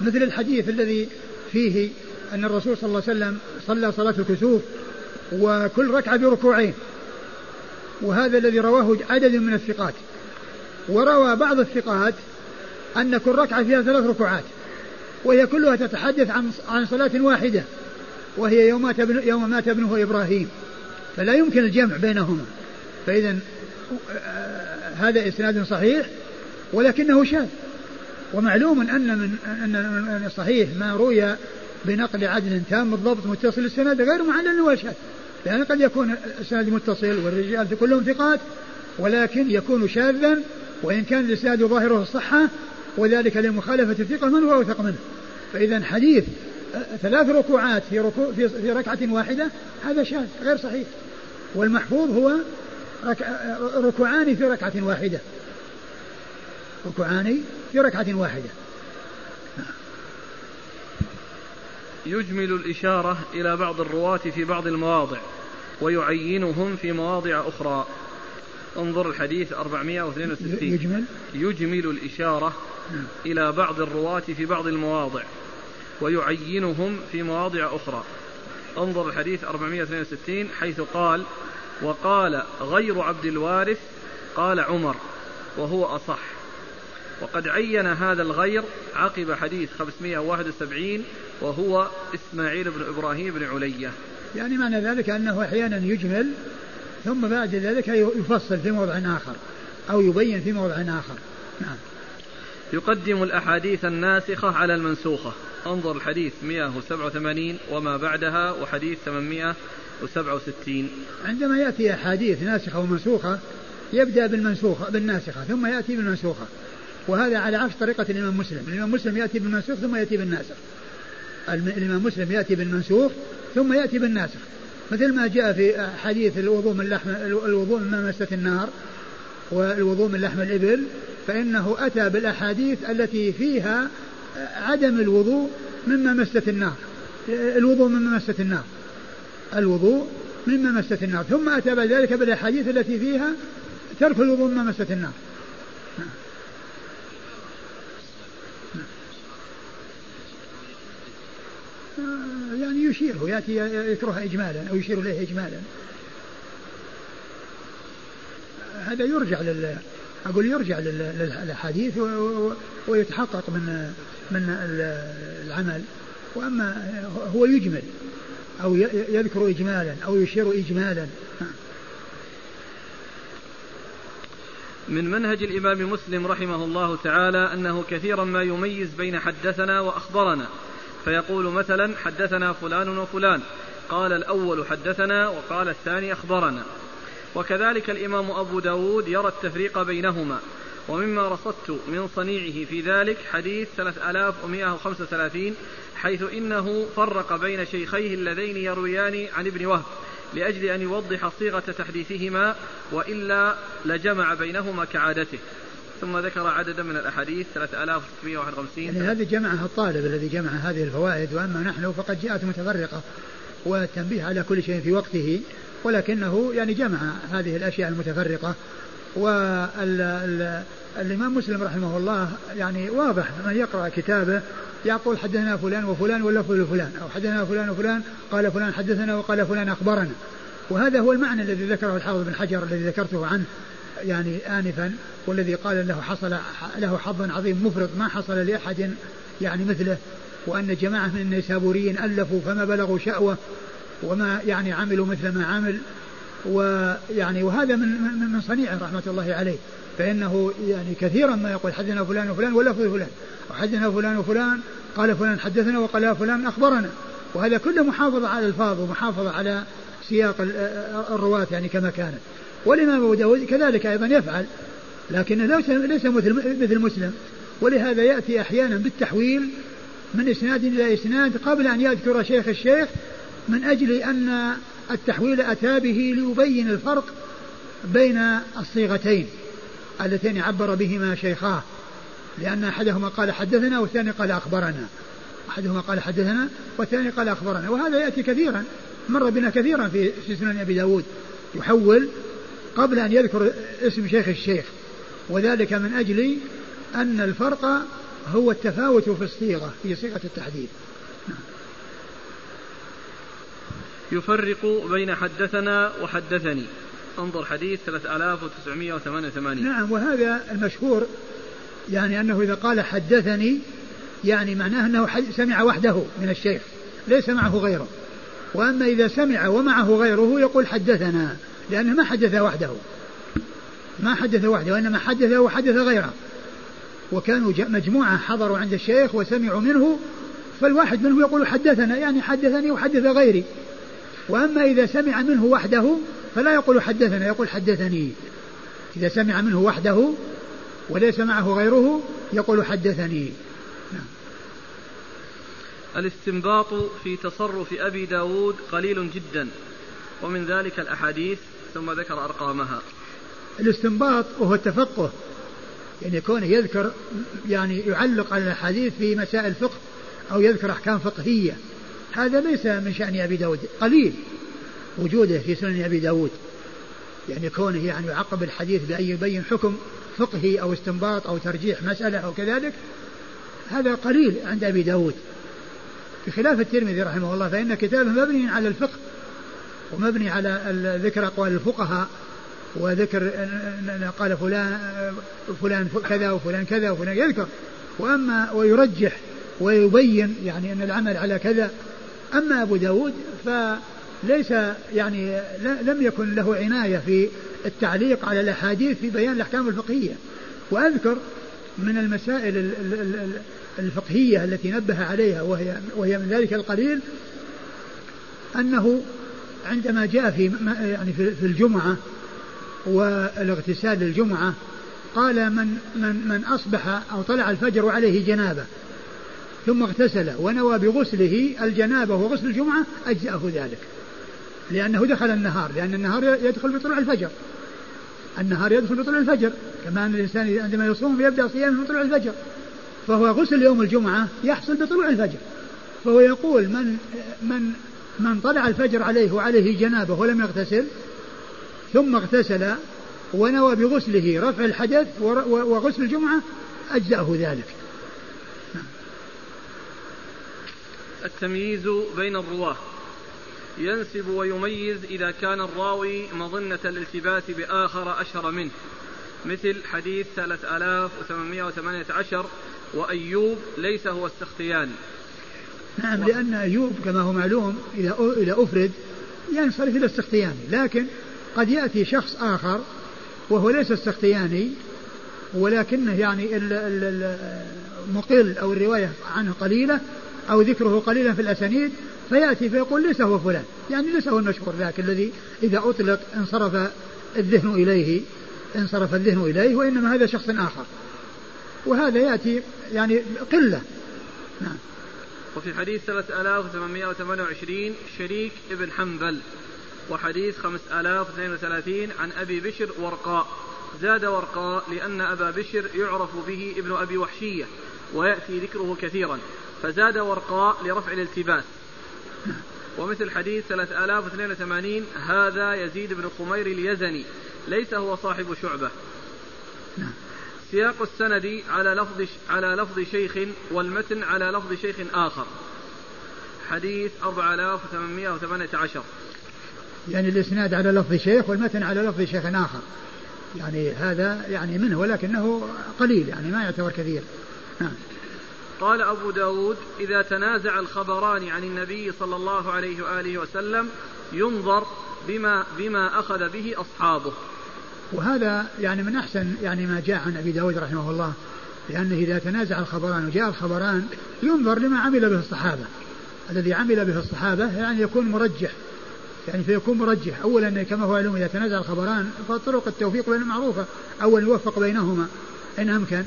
مثل الحديث الذي فيه أن الرسول صلى الله عليه وسلم صلى صلاة الكسوف وكل ركعة بركوعين, وهذا الذي رواه عدد من الثقات, وروى بعض الثقات أن كل ركعة فيها 3 ركوعات, وهي كلها تتحدث عن صلاة واحدة, وهي يوم مات ابنه إبراهيم, فلا يمكن الجمع بينهما. فإذا هذا إسناد صحيح ولكنه شاذ, ومعلوم أن من الصحيح ما روي بنقل عدل تام الضبط متصل السند غير معلل وشاذ, لأن قد يكون الإسناد متصل والرجال كلهم ثقات ولكن يكون شاذا, وإن كان الإسناد ظاهره الصحة, وذلك لمخالفة الثقة من هو أوثق منه. فإذا حديث 3 ركوعات في ركعة واحدة هذا شاذ غير صحيح, والمحفوظ هو ركعان في ركعة واحدة. يجمل الإشارة إلى بعض الرواة في بعض المواضع ويعينهم في مواضع أخرى, انظر الحديث 462. يجمل الإشارة إلى بعض الرواة في بعض المواضع ويعينهم في مواضع أخرى, انظر الحديث 462, حيث قال: وقال غير عبد الوارث قال عمر, وهو أصح. وقد عين هذا الغير عقب حديث 571 وهو إسماعيل بن إبراهيم بن علية. يعني معنى ذلك أنه أحيانا يجمل ثم بعد ذلك يفصل في موضع آخر أو يبين في موضع آخر. نعم. يقدم الأحاديث الناسخة على المنسوخة, انظر الحديث 187 وما بعدها وحديث 867. عندما يأتي أحاديث ناسخة ومنسوخة يبدأ بالناسخة ثم يأتي بالمنسوخة, وهذا على عكس طريقة الإمام مسلم. الإمام مسلم يأتي بالمنسوخ ثم يأتي بالناسخ, الإمام مسلم يأتي بالمنسوخ ثم يأتي بالناسخ, مثل ما جاء في حديث الوضوء مما مست النار والوضوء من لحم الإبل, فإنه أتى بالأحاديث التي فيها عدم الوضوء مما مست النار, الوضوء مما مست النار, ثم أتى بعد ذلك بالأحاديث التي فيها ترك الوضوء مما مست النار. يعني يشيره يأتي يكره إجمالا أو يشير إليه إجمالا, هذا يرجع للحديث ويتحقق من العمل. وأما هو يجمل أو يذكر إجمالا أو يشير إجمالا. من منهج الإمام مسلم رحمه الله تعالى أنه كثيرا ما يميز بين حدثنا وأخبرنا, فيقول مثلا: حدثنا فلان وفلان, قال الأول حدثنا وقال الثاني أخبرنا. وكذلك الإمام أبو داود يرى التفريق بينهما. ومما رصدت من صنيعه في ذلك حديث 3135, حيث إنه فرق بين شيخيه اللذين يرويان عن ابن وهب لأجل أن يوضح صيغة تحديثهما, وإلا لجمع بينهما كعادته. ثم ذكر عددا من الأحاديث 3651. يعني هذا جمعها الطالب الذي جمع هذه الفوائد, وأما نحن فقد جاءت متفرقة, والتنبيه على كل شيء في وقته, ولكنه يعني جمع هذه الأشياء المتفرقة. والإمام مسلم رحمه الله يعني واضح من يقرأ كتابه يقول: حدثنا فلان وفلان واللفظ لفلان, أو حدثنا فلان وفلان قال فلان حدثنا وقال فلان أخبرنا. وهذا هو المعنى الذي ذكره الحافظ بن حجر الذي ذكرته عنه يعني آنفا, والذي قال له حصل له حظ عظيم مفرط ما حصل لأحد يعني مثله, وأن جماعة من النيسابوريين ألفوا فما بلغوا شأوة وما يعني عملوا مثل ما عمل, ويعني وهذا من صنيعه رحمة الله عليه, فإنه يعني كثيرا ما يقول حدثنا فلان وفلان ولا فلان, وحدثنا فلان وفلان قال فلان حدثنا وقال فلان أخبرنا, وهذا كله محافظة على الفاظ ومحافظة على سياق الرواة يعني كما كانت. والإمام أبو داود كذلك أيضا يفعل, لكنه ليس مثل مسلم, ولهذا يأتي أحيانا بالتحويل من إسناد إلى إسناد قبل أن يذكر شيخ الشيخ, من أجل أن التحويل أتى به ليبين الفرق بين الصيغتين اللتين عبر بهما شيخاه, لأن أحدهما قال حدثنا والثاني قال أخبرنا, أحدهما قال حدثنا والثاني قال أخبرنا. وهذا يأتي كثيرا, مر بنا كثيرا في سنن أبي داود, يحول قبل أن يذكر اسم شيخ الشيخ, وذلك من أجل أن الفرق هو التفاوت في الصيغة في صيغة التحديث. يفرق بين حدثنا وحدثني, انظر حديث 3988. نعم, وهذا المشهور يعني أنه إذا قال حدثني يعني معناه أنه سمع وحده من الشيخ ليس معه غيره, وأما إذا سمع ومعه غيره يقول حدثنا, لأنه ما حدث وحده وإنما حدث وحدث غيره, وكانوا مجموعة حضروا عند الشيخ وسمعوا منه, فالواحد منه يقول حدثنا يعني حدثني وحدث غيري, وأما إذا سمع منه وحده فلا يقول حدثنا يقول حدثني, إذا سمع منه وحده وليس معه غيره يقول حدثني. الاستنباط في تصرف أبي داود قليل جدا, ومن ذلك الأحاديث ثم ذكر أرقامها. الاستنباط وهو التفقه, يعني كونه يذكر يعني يعلق على الحديث في مسائل فقه أو يذكر أحكام فقهية, هذا ليس من شأن أبي داود, قليل وجوده في سنن أبي داود, يعني كونه يعني يعقب الحديث بأن يبين حكم فقهي أو استنباط أو ترجيح مسألة أو كذلك, هذا قليل عند أبي داود, بخلاف الترمذي رحمه الله فإن كتابه مبني على الفقه ومبني على ذكر أقوال الفقهاء وذكر قال فلان كذا وفلان كذا وفلان يذكر, وأما ويرجح ويبين يعني أن العمل على كذا. أما أبو داود فليس يعني لم يكن له عناية في التعليق على الأحاديث في بيان الأحكام الفقهية. وأذكر من المسائل الفقهية التي نبه عليها وهي من ذلك القليل, أنه عندما جاء في الجمعة والاغتسال للجمعة قال من أصبح أو طلع الفجر عليه جنابة ثم اغتسل ونوى بغسله الجنابة وغسل الجمعة أجزأه ذلك, لأنه دخل النهار, لأن النهار يدخل بطلوع الفجر, النهار يدخل بطلوع الفجر, كمان الإنسان عندما يصوم يبدأ صيامه بطلوع الفجر, فهو غسل يوم الجمعة يحصل بطلوع الفجر, فهو يقول من طلع الفجر عليه وعليه جنابة ولم يغتسل ثم اغتسل ونوى بغسله رفع الحدث وغسل الجمعة أجزأه ذلك. التمييز بين الرواة, ينسب ويميز إذا كان الراوي مظنة الالتباس بآخر أشهر منه, مثل حديث 3818 وأيوب ليس هو السختياني. نعم, لأن أيوب كما هو معلوم إذا أفرد ينصرف إلى السختياني, لكن قد يأتي شخص آخر وهو ليس السختياني ولكنه يعني المقل أو الرواية عنه قليلة أو ذكره قليلا في الأسانيد, فيأتي فيقول ليس هو فلان, يعني ليس هو المشهور ذاك الذي إذا أطلق انصرف الذهن إليه, وإنما هذا شخص آخر, وهذا يأتي يعني قلة. نعم. وفي حديث 3828 شريك ابن حنبل, وحديث 5032 عن أبي بشر ورقاء, زاد ورقاء لأن أبا بشر يعرف به ابن أبي وحشية ويأتي ذكره كثيرا, فزاد ورقاء لرفع الالتباس. ومثل حديث 3082 هذا يزيد بن خمير اليزني ليس هو صاحب شعبة. سياق السند على لفظ شيخ والمتن على لفظ شيخ آخر. حديث 4818 يعني الإسناد على لفظ شيخ والمتن على لفظ شيخ آخر, يعني هذا يعني منه ولكنه قليل, يعني ما يعتبر كثير. قال أبو داود إذا تنازع الخبران عن النبي صلى الله عليه وآله وسلم ينظر بما أخذ به أصحابه. وهذا يعني من أحسن يعني ما جاء عن أبي داود رحمه الله، لأنه إذا تنازع الخبران وجاء الخبران ينظر لما عمل به الصحابة. الذي عمل به الصحابة يعني يكون مرجح، يعني فيكون مرجح. أولا كما هو علوم إذا تنازع الخبران فطرق التوفيق بين المعروفة، أول يوفق بينهما إن أمكن،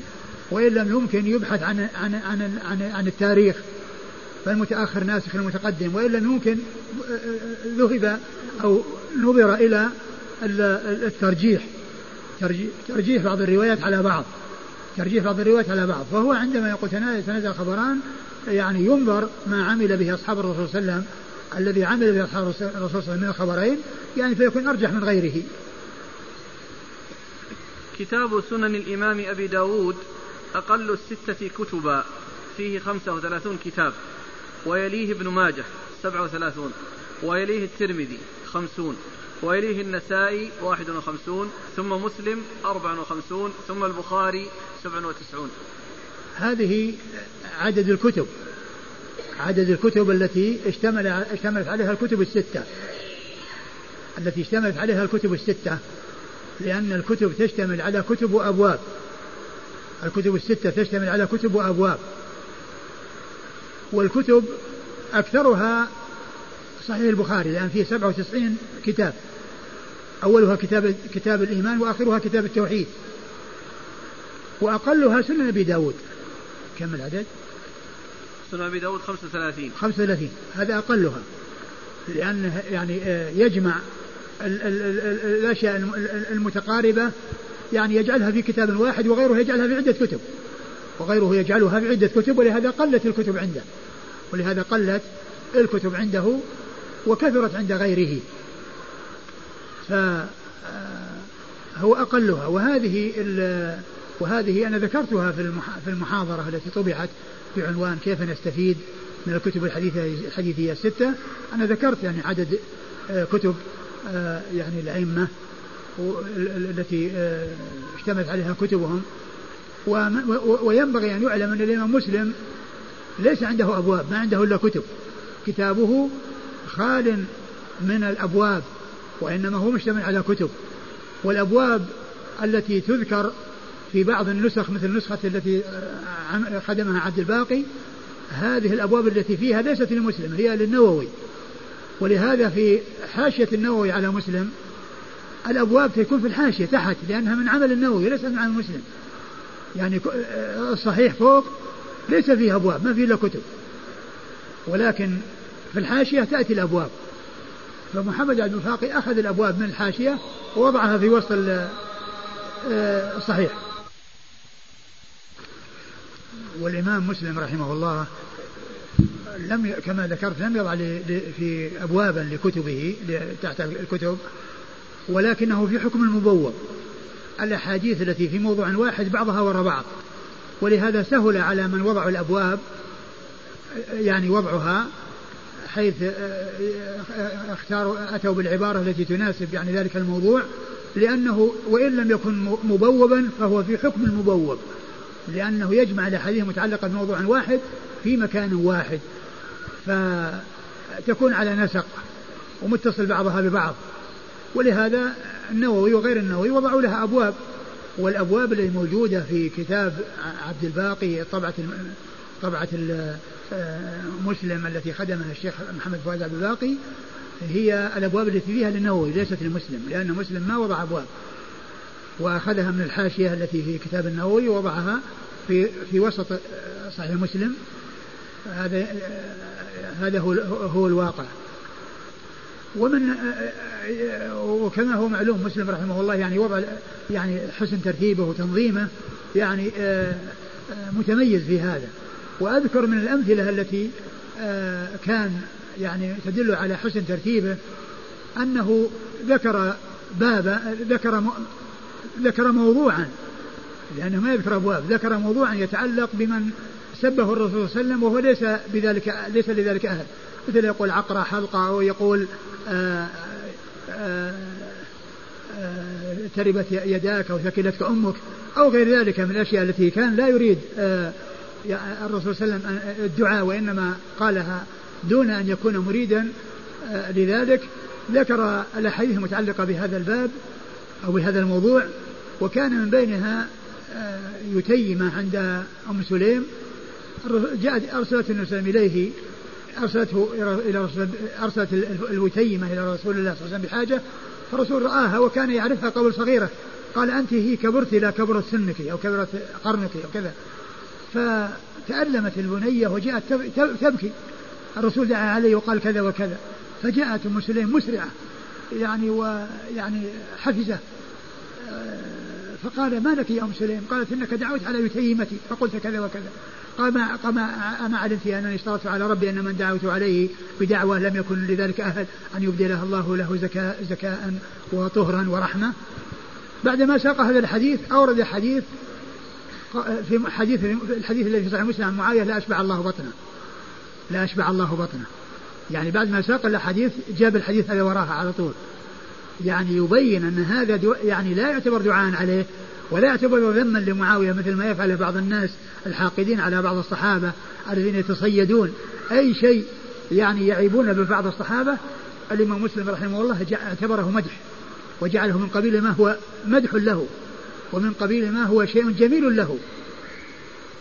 وإن لم يمكن يبحث عن عن عن عن, عن, عن التاريخ، فالمتأخر ناسخ المتقدم، وإن لم يمكن ذهب أو نظر إلى الترجيح، ترجيح بعض الروايات على بعض، فهو عندما يقول تنازع خبران يعني ينظر ما عمل به أصحاب الرسول صلى الله عليه وسلم، الذي عمل به أصحاب الرسول صلى الله عليه وسلم من الخبرين يعني فيكون أرجح من غيره. كتاب سنن الإمام أبي داود أقل الستة كتبا، فيه 35 كتاب، ويليه ابن ماجه 37، ويليه الترمذي 50، ويليه النسائي 51، ثم مسلم 54، ثم البخاري 97. هذه عدد الكتب التي اشتملت عليها الكتب الستة، لأن الكتب تشتمل على كتب وأبواب، والكتب أكثرها صحيح البخاري، لأن فيه 97 كتاب، أولها كتاب الإيمان وآخرها كتاب التوحيد، وأقلها سنن أبي داود. كم العدد؟ سنن أبي داود 35. هذا أقلها، لأنه يعني يجمع الأشياء المتقاربة، يعني يجعلها في كتاب واحد، وغيره يجعلها في عدة كتب، ولهذا قلت الكتب عنده، وكثرت عند غيره، فهو أقلها. وهذه أنا ذكرتها في المحاضرة التي طبعت بعنوان كيف نستفيد من الكتب الحديثية الستة. أنا ذكرت يعني عدد كتب يعني الأئمة التي اشتملت عليها كتبهم. وينبغي أن يعلم أن الإمام مسلم ليس عنده أبواب، ما عنده إلا كتب، كتابه خال من الأبواب، وإنما هو مشتمل على كتب. والأبواب التي تذكر في بعض النسخ مثل النسخة التي خدمها عبد الباقي، هذه الأبواب التي فيها ليست لمسلم، هي للنووي. ولهذا في حاشية النووي على مسلم الأبواب تكون في الحاشية تحت، لأنها من عمل النووي ليست من عمل مسلم. يعني الصحيح فوق ليس فيه أبواب، ما فيه إلا كتب، ولكن في الحاشية تأتي الأبواب. فمحمد بن الفاقي أخذ الأبواب من الحاشية ووضعها في وسط الصحيح. والإمام مسلم رحمه الله كما ذكرت لم يضع في أبوابا لكتبه تحت الكتب، ولكنه في حكم المبوب الأحاديث التي في موضوع واحد بعضها وراء بعض، ولهذا سهل على من وضع الأبواب يعني وضعها، حيث اختاروا أتوا بالعبارة التي تناسب يعني ذلك الموضوع، لأنه وإن لم يكن مبوبا فهو في حكم المبوب، لأنه يجمع الأحاديث متعلقة بموضوع واحد في مكان واحد، فتكون على نسق ومتصل بعضها ببعض. ولهذا النووي وغير النووي وضعوا لها أبواب، والأبواب اللي موجودة في كتاب عبد الباقي طبعة مسلم التي خدمها الشيخ محمد فؤاد عبد الباقي هي الأبواب التي فيها للنووي ليست لمسلم، لأن مسلم ما وضع أبواب، وأخذها من الحاشية التي في كتاب النووي ووضعها في وسط صحيح مسلم. هذا هو الواقع. وكما هو معلوم مسلم رحمه الله يعني وضع يعني حسن ترتيبه وتنظيمه يعني متميز في هذا. وأذكر من الأمثلة التي كان يعني تدل على حسن ترتيبه أنه ذكر موضوعا، لأنه ما يذكر أبواب، ذكر موضوعا يتعلق بمن سبه الرسول صلى الله عليه وسلم وهو ليس لذلك أهل، مثل يقول عقرة حلقة، أو يقول تربت يداك أو ثكلتك أمك، أو غير ذلك من الأشياء التي كان لا يريد الرسول صلى الله عليه وسلم الدعاء، وإنما قالها دون أن يكون مريدا لذلك. ذكر الأحاديث المتعلقة بهذا الباب أو بهذا الموضوع، وكان من بينها يتيمة عند أم سليم، جاءت أرسلت النسلم إليه، أرسلت الوتيمة إلى رسول الله صلى الله عليه وسلم بحاجة، فالرسول رآها وكان يعرفها قبل صغيرة، قال أنت هي كبرت إلى كبرت سنك أو كبرت قرنك أو كذا، فتألمت البنية وجاءت تبكي، الرسول دعا عليه وقال كذا وكذا، فجاءت أم سليم مسرعة يعني ويعني حفزة، فقال ما لك يا أم سليم؟ قالت إنك دعوت على يتيمتي فقلت كذا وكذا. أما علمت أنني اشترطت على ربي أن من دعوت عليه بدعوة لم يكن لذلك أهل أن يبدله الله له زكاء وطهرا ورحمة. بعدما ساق هذا الحديث أورد حديث في الحديث الذي في صحيح مسلم عن معاوية لا أشبع الله بطنه، يعني بعد ما ساق الحديث جاب الحديث اللي وراها على طول، يعني يبين أن هذا يعني لا يعتبر دعاء عليه ولا يعتبر ذما لمعاوية مثل ما يفعل بعض الناس الحاقدين على بعض الصحابة الذين يتصيدون أي شيء يعني يعيبون ببعض الصحابة. الإمام مسلم رحمه الله اعتبره مدح وجعله من قبيل ما هو مدح له ومن قبيل ما هو شيء جميل له،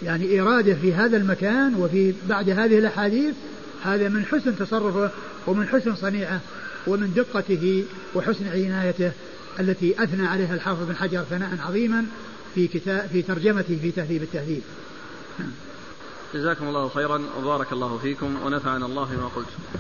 يعني إرادة في هذا المكان وفي بعد هذه الأحاديث هذا من حسن تصرفه ومن حسن صنيعه ومن دقته وحسن عنايته التي أثنى عليها الحافظ بن حجر ثناء عظيما في ترجمته في تهذيب التهذيب. جزاكم الله خيرا وبارك الله فيكم ونفعنا الله بما قلتم.